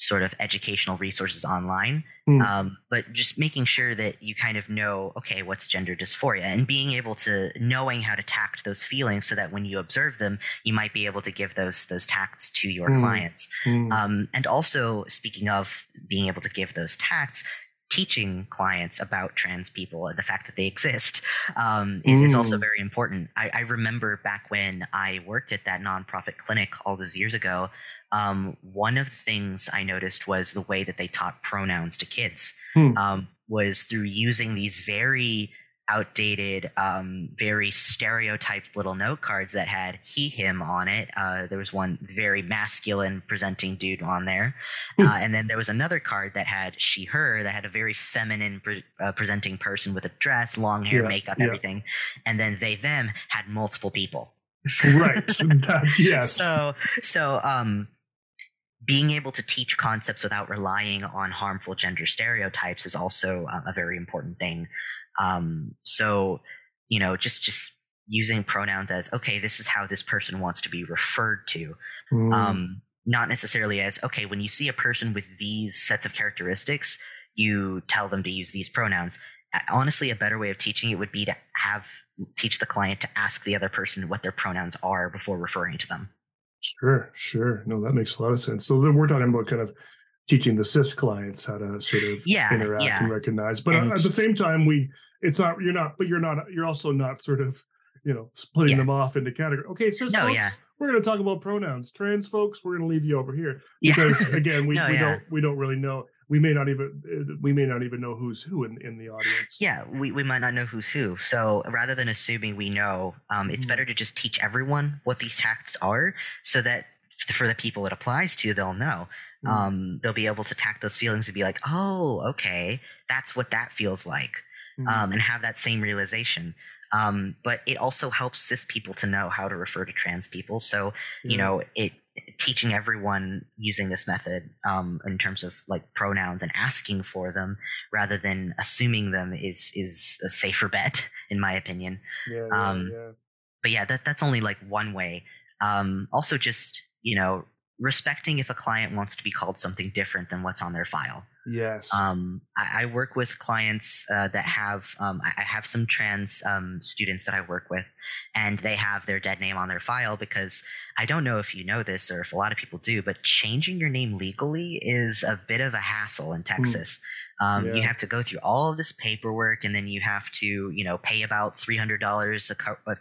sort of educational resources online, but just making sure that you kind of know, okay, what's gender dysphoria, and being able to knowing how to tact those feelings so that when you observe them, you might be able to give those tacts to your clients. And also, speaking of being able to give those tacts, teaching clients about trans people and the fact that they exist is also very important. I remember back when I worked at that nonprofit clinic all those years ago, one of the things I noticed was the way that they taught pronouns to kids was through using these very outdated, very stereotyped little note cards that had he, him on it. There was one very masculine presenting dude on there. And then there was another card that had she, her, that had a very feminine presenting person with a dress, long hair, makeup, everything. And then they, them had multiple people. Being able to teach concepts without relying on harmful gender stereotypes is also a very important thing. So, you know, just using pronouns as, okay, this is how this person wants to be referred to. Not necessarily as, okay, when you see a person with these sets of characteristics, you tell them to use these pronouns. Honestly, a better way of teaching it would be to teach the client to ask the other person what their pronouns are before referring to them. Sure. No, that makes a lot of sense. So then we're talking about kind of teaching the cis clients how to sort of interact and recognize, but at the same time, you're also not sort of, you know, splitting them off into category. Okay, cis folks, we're going to talk about pronouns. Trans folks, we're going to leave you over here because again, we don't really know. We may not even know who's who in the audience. Yeah, we might not know who's who. So rather than assuming we know, it's better to just teach everyone what these tacts are so that for the people it applies to, they'll know. They'll be able to tack those feelings and be like, oh, okay, that's what that feels like, and have that same realization. But it also helps cis people to know how to refer to trans people. So, you know, teaching everyone using this method in terms of like pronouns and asking for them rather than assuming them is a safer bet, in my opinion. But yeah, that's only like one way. Also just, you know, respecting if a client wants to be called something different than what's on their file. Yes. I work with clients that have, I have some trans students that I work with, and they have their dead name on their file because I don't know if you know this or if a lot of people do, but changing your name legally is a bit of a hassle in Texas. You have to go through all of this paperwork, and then you have to, you know, pay about $300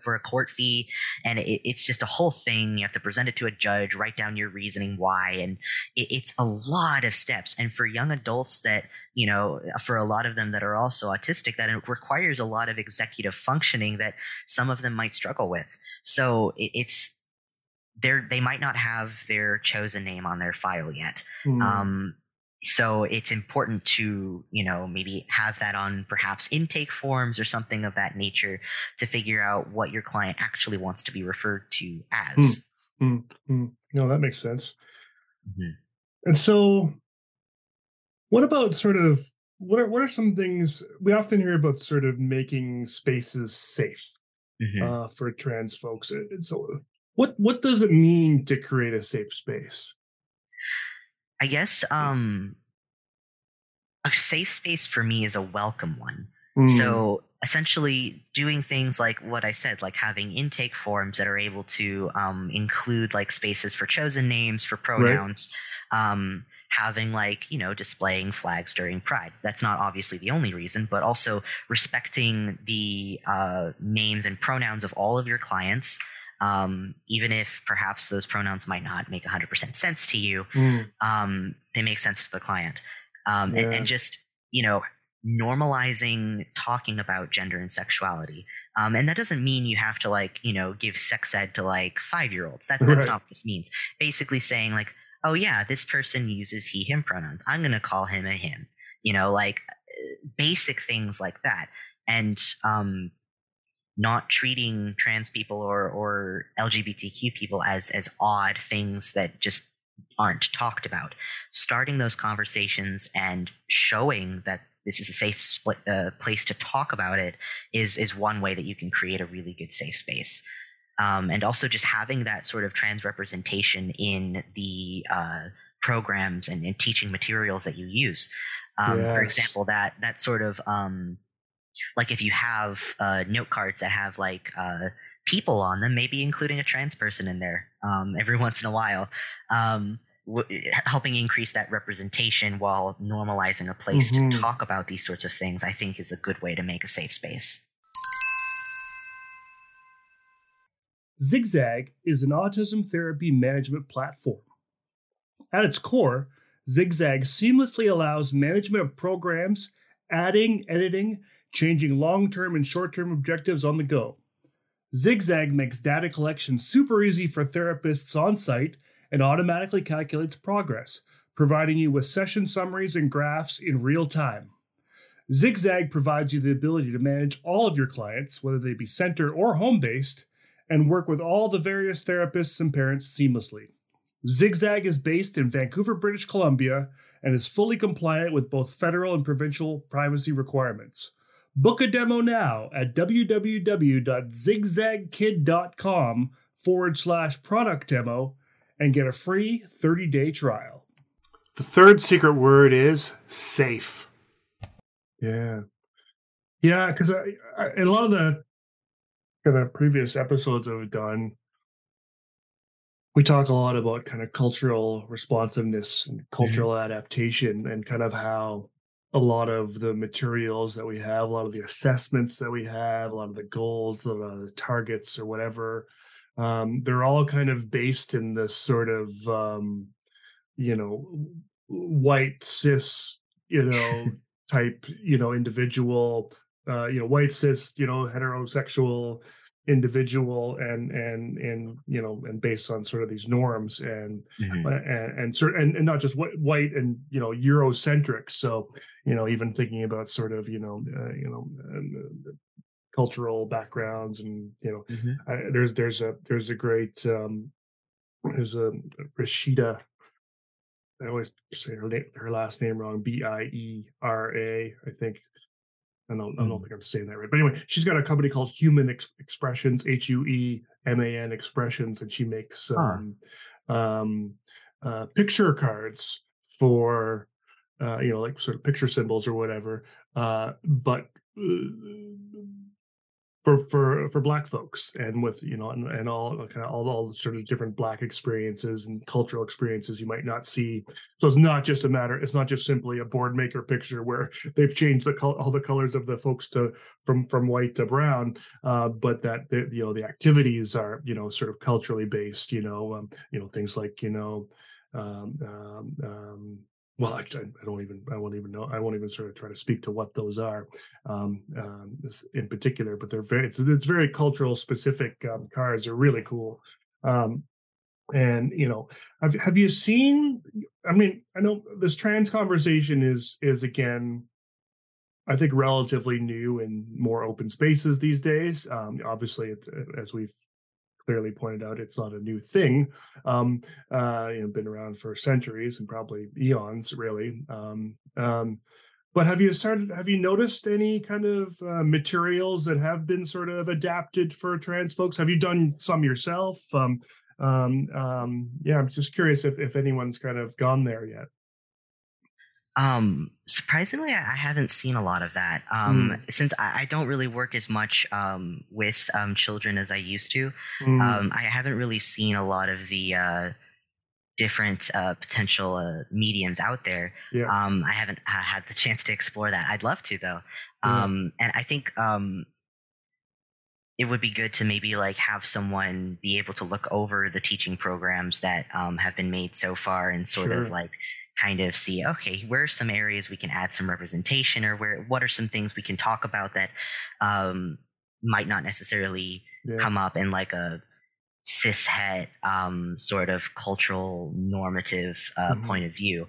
for a court fee. And it's just a whole thing. You have to present it to a judge, write down your reasoning why. And it's a lot of steps. And for young adults that, you know, for a lot of them that are also autistic, that it requires a lot of executive functioning that some of them might struggle with. So they might not have their chosen name on their file yet. So it's important to, you know, maybe have that on perhaps intake forms or something of that nature to figure out what your client actually wants to be referred to as. No, that makes sense. And so what about sort of, what are some things we often hear about sort of making spaces safe for trans folks? And so what does it mean to create a safe space? I guess a safe space for me is a welcome one. So essentially doing things like what I said, like having intake forms that are able to include like spaces for chosen names, for pronouns, having like, you know, displaying flags during Pride. That's not obviously the only reason, but also respecting the names and pronouns of all of your clients. Even if perhaps those pronouns might not make 100% sense to you, they make sense to the client. And just, you know, normalizing talking about gender and sexuality. And that doesn't mean you have to like, you know, give sex ed to like 5-year-olds. That's not what this means. Basically saying like, oh yeah, this person uses he, him pronouns. I'm going to call him a him, you know, like basic things like that. And, not treating trans people or LGBTQ people as odd things that just aren't talked about. Starting those conversations and showing that this is a safe place to talk about it is one way that you can create a really good safe space. And also just having that sort of trans representation in the programs and teaching materials that you use. For example, that sort of like if you have note cards that have like people on them, maybe including a trans person in there every once in a while, helping increase that representation while normalizing a place to talk about these sorts of things, I think, is a good way to make a safe space. ZigZag is an autism therapy management platform. At its core, ZigZag seamlessly allows management of programs, adding, editing, changing long-term and short-term objectives on the go. ZigZag makes data collection super easy for therapists on-site and automatically calculates progress, providing you with session summaries and graphs in real time. ZigZag provides you the ability to manage all of your clients, whether they be center or home-based, and work with all the various therapists and parents seamlessly. ZigZag is based in Vancouver, British Columbia, and is fully compliant with both federal and provincial privacy requirements. Book a demo now at www.zigzagkid.com/product demo and get a free 30-day trial. The third secret word is safe. Yeah. Yeah, because in a lot of the kind of previous episodes that we've done, we talk a lot about kind of cultural responsiveness and cultural adaptation, and kind of how a lot of the materials that we have, a lot of the assessments that we have, a lot of the goals, a lot of the targets or whatever, they're all kind of based in this sort of, white cis, type, individual, white cis, heterosexual individual, and based on sort of these norms and not just white and Eurocentric. So even thinking about sort of cultural backgrounds and there's a great there's a Rashida. I always say her last name wrong. Biera, I think. I don't think I'm saying that right. But anyway, she's got a company called Human Expressions, Hueman Expressions, and she makes picture cards for, like sort of picture symbols or whatever, for Black folks, and with, and all the sort of different Black experiences and cultural experiences you might not see. So it's not just simply a board maker picture where they've changed all the colors of the folks to from white to brown, but that, the activities are, sort of culturally based, things like, well, actually, I won't even sort of try to speak to what those are in particular, but they're it's very cultural specific cards. Are really cool. Have you seen, I mean, I know this trans conversation is again, I think, relatively new in more open spaces these days. Obviously, as we've clearly pointed out, it's not a new thing. Been around for centuries and probably eons, really. But have you noticed any kind of materials that have been sort of adapted for trans folks? Have you done some yourself? I'm just curious if anyone's kind of gone there yet. Surprisingly, I haven't seen a lot of that. Since I don't really work as much with children as I used to, I haven't really seen a lot of the different potential mediums out there. Yeah. I haven't had the chance to explore that. I'd love to, though. And I think it would be good to maybe like have someone be able to look over the teaching programs that have been made so far and sort of like kind of see, okay, where are some areas we can add some representation, or what are some things we can talk about that might not necessarily come up in like a cishet sort of cultural normative point of view.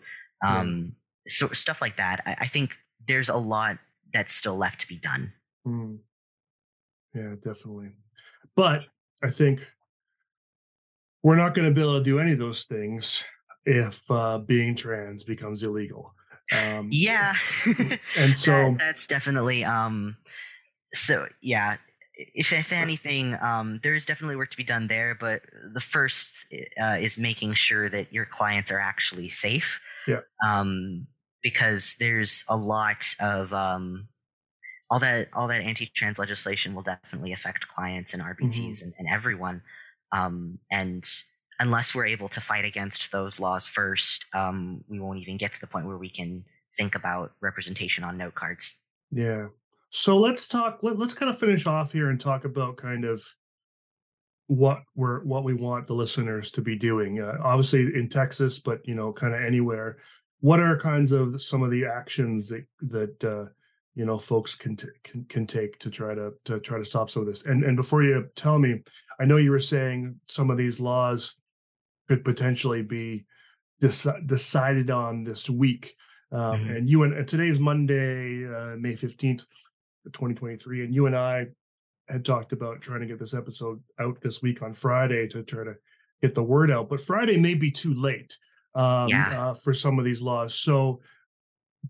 So stuff like that. I think there's a lot that's still left to be done. Yeah, definitely. But I think we're not going to be able to do any of those things if being trans becomes illegal. And so that's definitely if anything, there is definitely work to be done there, but the first is making sure that your clients are actually safe. Because there's a lot of all that anti-trans legislation will definitely affect clients and RBTs and everyone. And unless we're able to fight against those laws first, we won't even get to the point where we can think about representation on note cards. Yeah. So let's kind of finish off here and talk about kind of what we want the listeners to be doing, obviously in Texas, but, you know, kind of anywhere. What are kinds of some of the actions that folks can take to try to stop some of this? And before you tell me, I know you were saying some of these laws could potentially be decided on this week. And you and today's Monday, May 15th, 2023, and you and I had talked about trying to get this episode out this week on Friday to try to get the word out. But Friday may be too late for some of these laws. So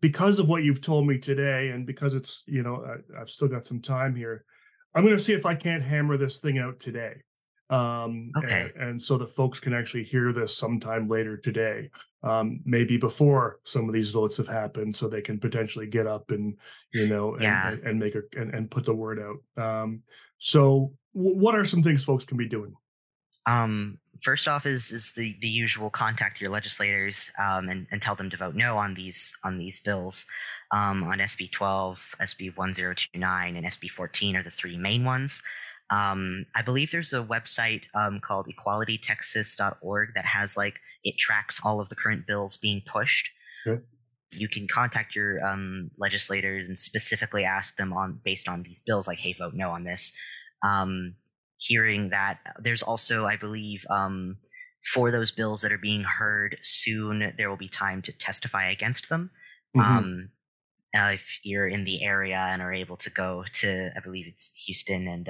because of what you've told me today, and because it's, you know, I've still got some time here, I'm going to see if I can't hammer this thing out today. Okay. And so the folks can actually hear this sometime later today, maybe before some of these votes have happened, so they can potentially get up and, you know, and make and put the word out. So what are some things folks can be doing? First off is the usual contact your legislators, and tell them to vote no on these bills. On SB 12, SB 1029, and SB 14 are the three main ones. I believe there's a website called EqualityTexas.org that has it tracks all of the current bills being pushed. Okay. You can contact your legislators and specifically ask them based on these bills, hey, vote no on this. Hearing that, there's also, I believe, for those bills that are being heard soon, there will be time to testify against them. Mm-hmm. If you're in the area and are able to go to, I believe it's Houston, and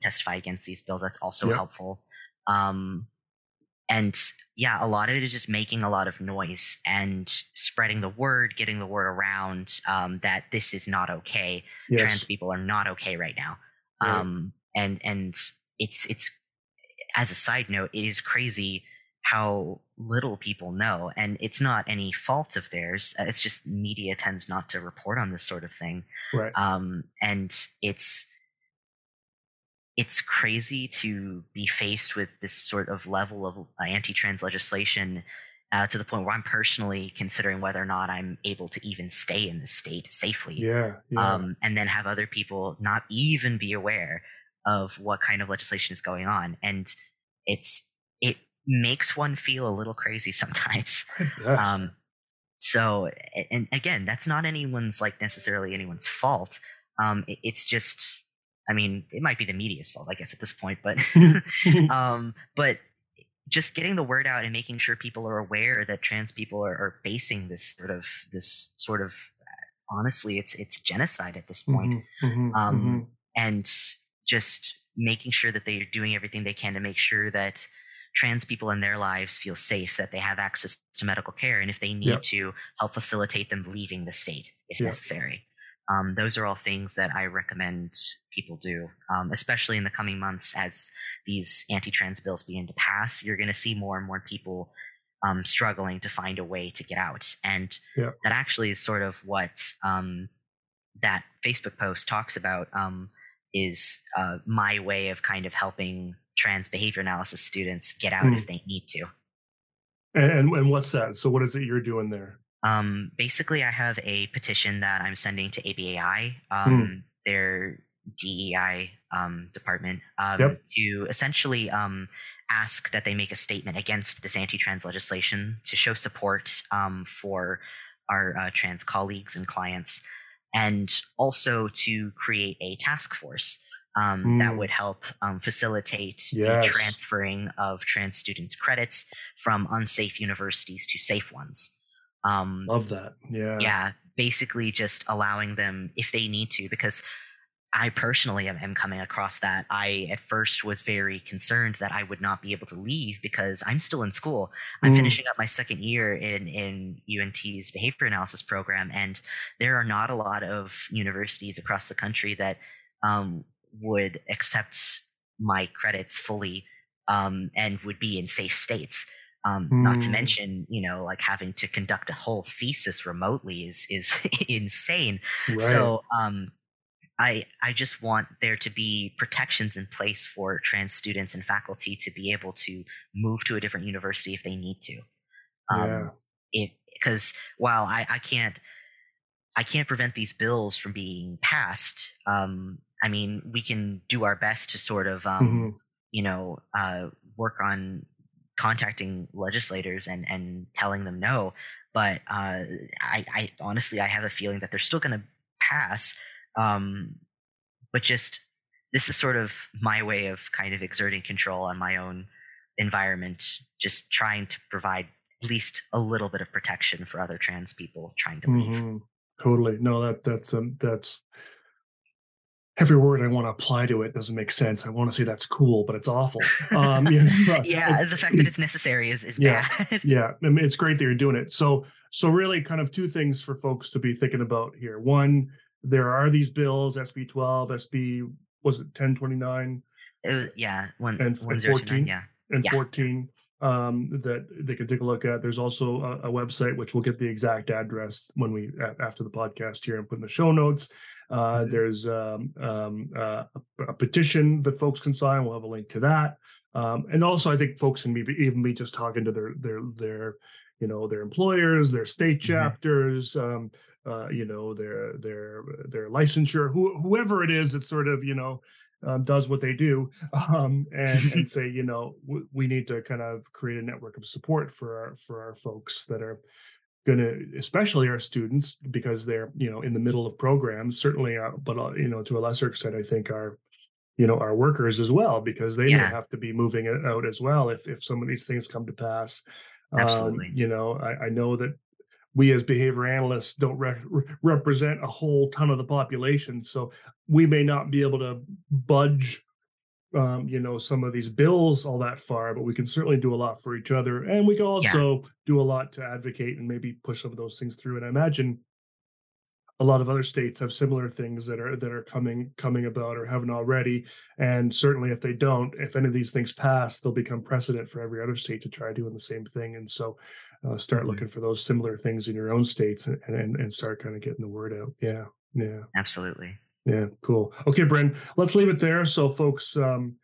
testify against these bills, that's also helpful. A lot of it is just making a lot of noise and spreading the word, getting the word around that this is not okay. Yes. Trans people are not okay right now. Right. And it's as a side note, it is crazy how little people know, and it's not any fault of theirs. It's just media tends not to report on this sort of thing. Right. And it's crazy to be faced with this sort of level of anti-trans legislation to the point where I'm personally considering whether or not I'm able to even stay in this state safely. And then have other people not even be aware of what kind of legislation is going on. And it makes one feel a little crazy sometimes. So, and again, that's not anyone's necessarily anyone's fault. It's just, I mean, it might be the media's fault, I guess, at this point, but, but just getting the word out and making sure people are aware that trans people are facing this sort of, honestly, it's genocide at this point. And just making sure that they are doing everything they can to make sure that trans people in their lives feel safe, that they have access to medical care, and if they need to, help facilitate them leaving the state if necessary. Those are all things that I recommend people do, especially in the coming months as these anti-trans bills begin to pass. You're going to see more and more people struggling to find a way to get out. And that actually is sort of what that Facebook post talks about, is my way of kind of helping trans behavior analysis students get out if they need to. And what's that? So what is it you're doing there? Basically, I have a petition that I'm sending to ABAI, their DEI department, to essentially ask that they make a statement against this anti-trans legislation to show support for our trans colleagues and clients, and also to create a task force that would help facilitate the transferring of trans students' credits from unsafe universities to safe ones. Love that. Yeah. Basically just allowing them if they need to, because I personally am coming across that. I at first was very concerned that I would not be able to leave because I'm still in school. I'm finishing up my second year in UNT's behavior analysis program. And there are not a lot of universities across the country that would accept my credits fully and would be in safe states. Not to mention, having to conduct a whole thesis remotely is insane. Right. So I just want there to be protections in place for trans students and faculty to be able to move to a different university if they need to. Because while I can't prevent these bills from being passed, I mean, we can do our best to sort of, work on contacting legislators and telling them no. But I honestly, I have a feeling that they're still going to pass. But just this is sort of my way of kind of exerting control on my own environment, just trying to provide at least a little bit of protection for other trans people trying to leave. Mm-hmm. Totally. No, that's every word I want to apply to it doesn't make sense. I want to say that's cool, but it's awful. The fact that it's necessary is bad. Yeah. I mean, it's great that you're doing it. So really kind of two things for folks to be thinking about here. One, there are these bills, SB 12, SB, was it 1029? Yeah. 1029, yeah. And 14 that they can take a look at. There's also a website, which we'll get the exact address when we, after the podcast here, and put in the show notes. There's a petition that folks can sign. We'll have a link to that. And also I think folks can even be just talking to their their employers, their state chapters, their licensure, whoever it is that sort of, does what they do, and say, we need to kind of create a network of support for our folks that are going to, especially our students, because they're, in the middle of programs, certainly, but, to a lesser extent, I think our, our workers as well, because they may have to be moving out as well if some of these things come to pass. Absolutely. I know that we as behavior analysts don't represent a whole ton of the population. So we may not be able to budge, some of these bills all that far, but we can certainly do a lot for each other. And we can also do a lot to advocate and maybe push some of those things through. And I imagine a lot of other states have similar things that are coming about or haven't already. And certainly if they don't, if any of these things pass, they'll become precedent for every other state to try doing the same thing. And so start looking for those similar things in your own states and start kind of getting the word out. Yeah. Yeah. Absolutely. Yeah. Cool. Okay, Bryn, let's leave it there. So folks, get a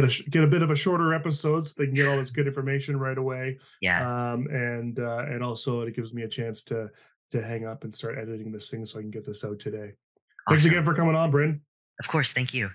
bit of a shorter episode so they can get all this good information right away. Yeah. And also it gives me a chance to hang up and start editing this thing so I can get this out today. Awesome. Thanks again for coming on, Bryn. Of course. Thank you.